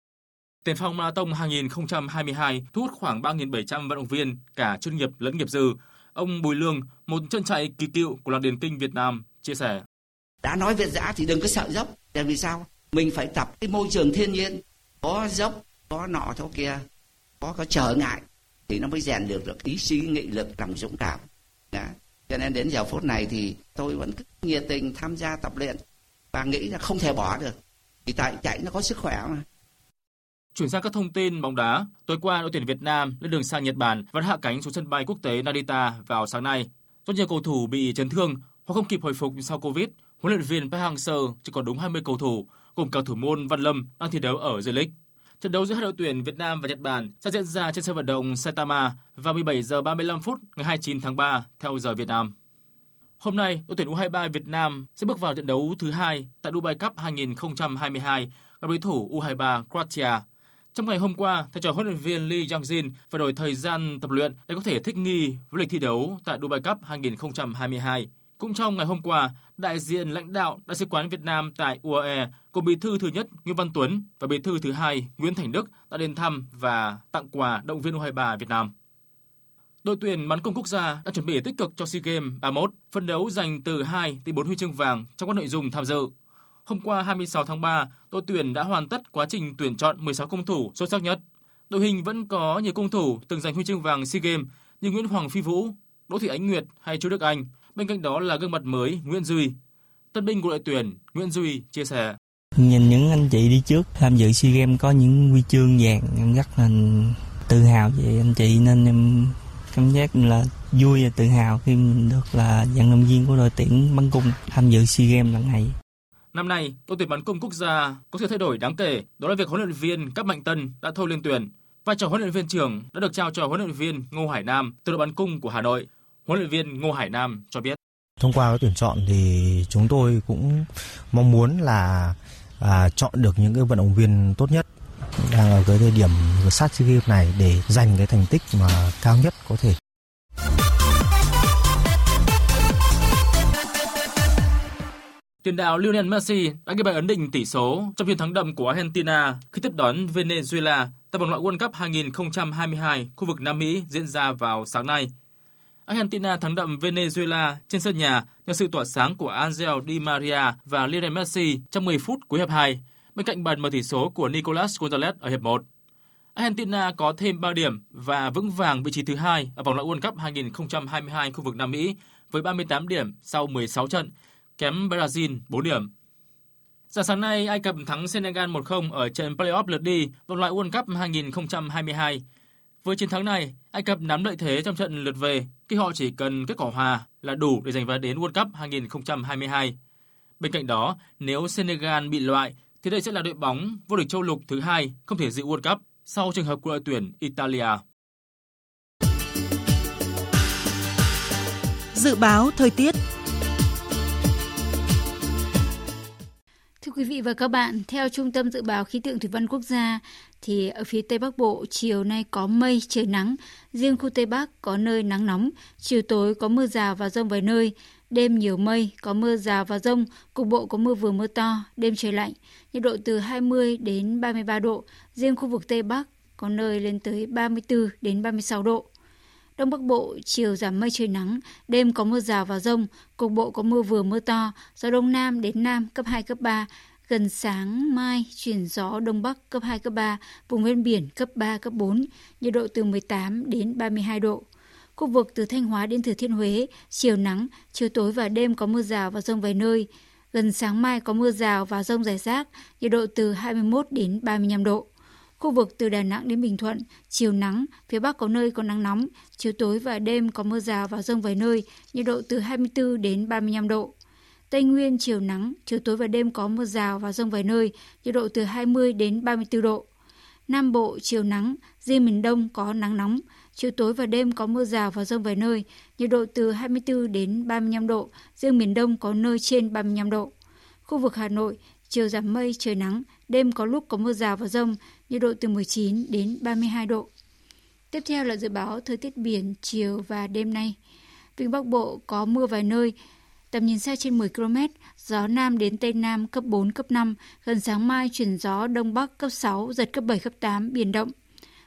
Tiền phong Marathon hai không hai hai thu hút khoảng ba nghìn bảy trăm vận động viên, cả chuyên nghiệp lẫn nghiệp dư. Ông Bùi Lương, một chân chạy kỳ cựu của làng điền kinh Việt Nam, chia sẻ. Đã nói Việt Dã thì đừng có sợ dốc. Tại vì sao? Mình phải tập cái môi trường thiên nhiên. Có dốc, có nọ chỗ kia, có, có trở ngại. Thì nó mới rèn được được ý chí, nghị lực, lòng dũng cảm. Đã. Cho nên đến giờ phút này thì tôi vẫn nhiệt tình tham gia tập luyện. Và nghĩ là không thể bỏ được. Vì tại chạy nó có sức khỏe mà. Chuyển sang các thông tin bóng đá, tối qua đội tuyển Việt Nam lên đường sang Nhật Bản và đã hạ cánh xuống sân bay quốc tế Narita vào sáng nay. Do nhiều cầu thủ bị chấn thương hoặc không kịp hồi phục sau Covid, huấn luyện viên Park Hang-seo chỉ còn đúng hai mươi cầu thủ, gồm cả thủ môn Văn Lâm đang thi đấu ở J-League. Trận đấu giữa hai đội tuyển Việt Nam và Nhật Bản sẽ diễn ra trên sân vận động Saitama vào mười bảy giờ ba mươi lăm phút ngày hai mươi chín tháng ba theo giờ Việt Nam. Hôm nay, đội tuyển u hai mươi ba Việt Nam sẽ bước vào trận đấu thứ hai tại Dubai Cup hai không hai hai gặp đối thủ u hai mươi ba Croatia. Trong ngày hôm qua, thầy trò huấn luyện viên Lee Yang-jin phải đổi thời gian tập luyện để có thể thích nghi với lịch thi đấu tại Dubai Cup hai không hai hai. Cũng trong ngày hôm qua, đại diện lãnh đạo Đại sứ quán Việt Nam tại u a e cùng bí thư thứ nhất Nguyễn Văn Tuấn và bí thư thứ hai Nguyễn Thành Đức đã đến thăm và tặng quà động viên u hai mươi ba Việt Nam. Đội tuyển bắn cung quốc gia đã chuẩn bị tích cực cho SEA Games ba mươi mốt, phân đấu giành từ hai tới bốn huy chương vàng trong các nội dung tham dự. Hôm qua hai mươi sáu tháng ba, đội tuyển đã hoàn tất quá trình tuyển chọn mười sáu cung thủ xuất sắc nhất. Đội hình vẫn có nhiều cung thủ từng giành huy chương vàng SEA Games như Nguyễn Hoàng Phi Vũ, Đỗ Thị Ánh Nguyệt hay Chu Đức Anh. Bên cạnh đó là gương mặt mới Nguyễn Duy. Tân binh của đội tuyển Nguyễn Duy chia sẻ. Nhìn những anh chị đi trước tham dự SEA Games có những huy chương vàng, em rất là tự hào về anh chị nên em cảm giác là vui và tự hào khi mình được là vận động viên của đội tuyển bắn cung tham dự SEA Games lần này. Năm nay, đội tuyển bắn cung quốc gia có sự thay đổi đáng kể, đó là việc huấn luyện viên Cáp Mạnh Tân đã thôi lên tuyển. Vai trò huấn luyện viên trưởng đã được trao cho huấn luyện viên Ngô Hải Nam từ đội bắn cung của Hà Nội. Huấn luyện viên Ngô Hải Nam cho biết. Thông qua tuyển chọn thì chúng tôi cũng mong muốn là à, chọn được những cái vận động viên tốt nhất đang ở cái thời điểm sát SEA Games này để giành cái thành tích mà cao nhất có thể. Tiền đạo Lionel Messi đã ghi bàn ấn định tỷ số trong chiến thắng đậm của Argentina khi tiếp đón Venezuela tại vòng loại World Cup hai không hai hai khu vực Nam Mỹ diễn ra vào sáng nay. Argentina thắng đậm Venezuela trên sân nhà nhờ sự tỏa sáng của Angel Di Maria và Lionel Messi trong mười phút cuối hiệp hai, bên cạnh bàn mở tỷ số của Nicolas Gonzalez ở hiệp một. Argentina có thêm ba điểm và vững vàng vị trí thứ hai ở vòng loại World Cup hai không hai hai khu vực Nam Mỹ với ba mươi tám điểm sau mười sáu trận. Kém Brazil bốn điểm. Dạng sáng nay, Ai Cập thắng Senegal một không ở trận play-off lượt đi vòng loại World Cup hai không hai hai. Với chiến thắng này, Ai Cập nắm lợi thế trong trận lượt về khi họ chỉ cần kết quả hòa là đủ để giành vé đến World Cup hai không hai hai. Bên cạnh đó, nếu Senegal bị loại thì đây sẽ là đội bóng vô địch châu lục thứ hai không thể dự World Cup sau trường hợp của đội tuyển Italia. Dự báo thời tiết. Thưa quý vị và các bạn, theo Trung tâm Dự báo Khí tượng Thủy văn Quốc gia, thì ở phía Tây Bắc Bộ chiều nay có mây, trời nắng. Riêng khu Tây Bắc có nơi nắng nóng, chiều tối có mưa rào và dông vài nơi. Đêm nhiều mây, có mưa rào và dông, cục bộ có mưa vừa mưa to, đêm trời lạnh. Nhiệt độ từ hai mươi đến ba mươi ba độ, riêng khu vực Tây Bắc có nơi lên tới ba mươi tư đến ba mươi sáu độ. Đông Bắc Bộ, chiều giảm mây trời nắng, đêm có mưa rào và dông, cục bộ có mưa vừa mưa to, gió Đông Nam đến Nam cấp hai, cấp ba, gần sáng mai chuyển gió Đông Bắc cấp hai, cấp ba, vùng ven biển cấp ba, cấp bốn, nhiệt độ từ mười tám đến ba mươi hai độ. Khu vực từ Thanh Hóa đến Thừa Thiên Huế, chiều nắng, chiều tối và đêm có mưa rào và dông vài nơi. Gần sáng mai có mưa rào và dông rải rác, nhiệt độ từ hai mươi mốt đến ba mươi lăm độ. Khu vực từ Đà Nẵng đến Bình Thuận, chiều nắng, phía Bắc có nơi có nắng nóng, chiều tối và đêm có mưa rào và dông vài nơi, nhiệt độ từ hai mươi tư đến ba mươi lăm độ. Tây Nguyên chiều nắng, chiều tối và đêm có mưa rào và dông vài nơi, nhiệt độ từ hai mươi đến ba mươi tư độ. Nam Bộ chiều nắng, riêng miền Đông có nắng nóng, chiều tối và đêm có mưa rào và dông vài nơi, nhiệt độ từ hai mươi tư đến ba mươi lăm độ, riêng miền Đông có nơi trên ba mươi lăm độ. Khu vực Hà Nội, chiều giảm mây, trời nắng, đêm có lúc có mưa rào và dông, nhiệt độ từ mười chín đến ba mươi hai độ. Tiếp theo là dự báo thời tiết biển chiều và đêm nay. Vịnh Bắc Bộ có mưa vài nơi, tầm nhìn xa trên mười ki lô mét, gió Nam đến Tây Nam cấp bốn, cấp năm, gần sáng mai chuyển gió Đông Bắc cấp sáu, giật cấp bảy, cấp tám, biển động.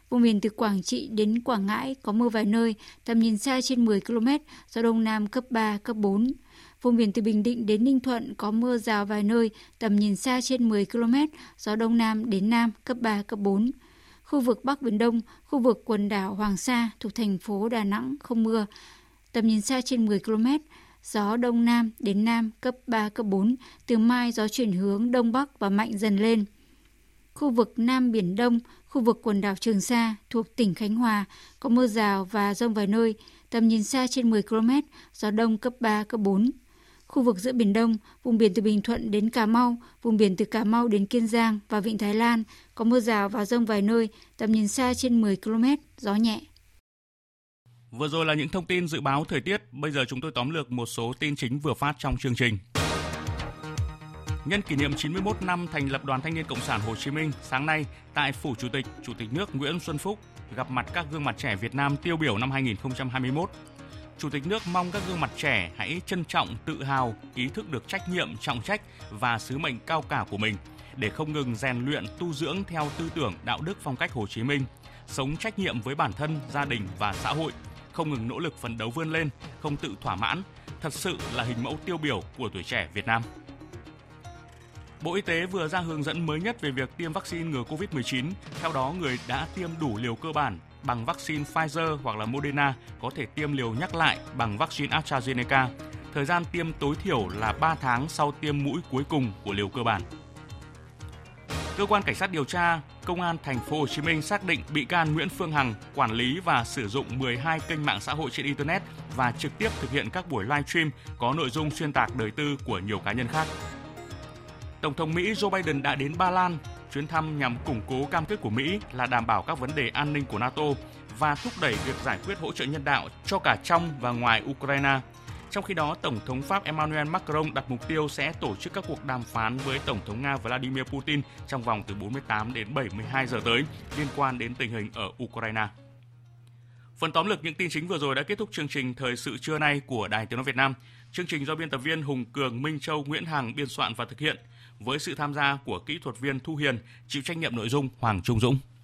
Vùng biển từ Quảng Trị đến Quảng Ngãi có mưa vài nơi, tầm nhìn xa trên mười ki lô mét, gió Đông Nam cấp ba, cấp bốn. Vùng biển từ Bình Định đến Ninh Thuận có mưa rào vài nơi, tầm nhìn xa trên mười ki lô mét, gió Đông Nam đến Nam cấp ba, cấp bốn. Khu vực Bắc Biển Đông, khu vực quần đảo Hoàng Sa thuộc thành phố Đà Nẵng không mưa, tầm nhìn xa trên mười ki lô mét, gió Đông Nam đến Nam cấp ba, cấp bốn, từ mai gió chuyển hướng Đông Bắc và mạnh dần lên. Khu vực Nam Biển Đông, khu vực quần đảo Trường Sa thuộc tỉnh Khánh Hòa có mưa rào và dông vài nơi, tầm nhìn xa trên mười ki lô mét, gió Đông cấp ba, cấp bốn. Khu vực giữa Biển Đông, vùng biển từ Bình Thuận đến Cà Mau, vùng biển từ Cà Mau đến Kiên Giang và Vịnh Thái Lan có mưa rào và dông vài nơi, tầm nhìn xa trên mười ki lô mét, gió nhẹ. Vừa rồi là những thông tin dự báo thời tiết, bây giờ chúng tôi tóm lược một số tin chính vừa phát trong chương trình. Nhân kỷ niệm chín mươi mốt năm thành lập Đoàn Thanh niên Cộng sản Hồ Chí Minh, sáng nay tại Phủ Chủ tịch, Chủ tịch nước Nguyễn Xuân Phúc gặp mặt các gương mặt trẻ Việt Nam tiêu biểu năm hai không hai mốt. Chủ tịch nước mong các gương mặt trẻ hãy trân trọng, tự hào, ý thức được trách nhiệm, trọng trách và sứ mệnh cao cả của mình để không ngừng rèn luyện, tu dưỡng theo tư tưởng, đạo đức, phong cách Hồ Chí Minh, sống trách nhiệm với bản thân, gia đình và xã hội, không ngừng nỗ lực phấn đấu vươn lên, không tự thỏa mãn, thật sự là hình mẫu tiêu biểu của tuổi trẻ Việt Nam. Bộ Y tế vừa ra hướng dẫn mới nhất về việc tiêm vaccine ngừa covid mười chín. Theo đó, người đã tiêm đủ liều cơ bản bằng vaccine Pfizer hoặc là Moderna có thể tiêm liều nhắc lại bằng vaccine AstraZeneca. Thời gian tiêm tối thiểu là ba tháng sau tiêm mũi cuối cùng của liều cơ bản. Cơ quan Cảnh sát điều tra Công an Thành phố Hồ Chí Minh xác định bị can Nguyễn Phương Hằng quản lý và sử dụng mười hai kênh mạng xã hội trên Internet và trực tiếp thực hiện các buổi live stream có nội dung xuyên tạc đời tư của nhiều cá nhân khác. Tổng thống Mỹ Joe Biden đã đến Ba Lan, chuyến thăm nhằm củng cố cam kết của Mỹ là đảm bảo các vấn đề an ninh của NATO và thúc đẩy việc giải quyết hỗ trợ nhân đạo cho cả trong và ngoài Ukraine. Trong khi đó, Tổng thống Pháp Emmanuel Macron đặt mục tiêu sẽ tổ chức các cuộc đàm phán với Tổng thống Nga Vladimir Putin trong vòng từ bốn mươi tám đến bảy mươi hai giờ tới liên quan đến tình hình ở Ukraine. Phần tóm lược những tin chính vừa rồi đã kết thúc chương trình Thời sự trưa nay của Đài Tiếng nói Việt Nam. Chương trình do biên tập viên Hùng Cường, Minh Châu, Nguyễn Hằng biên soạn và thực hiện với sự tham gia của kỹ thuật viên Thu Hiền, chịu trách nhiệm nội dung Hoàng Trung Dũng.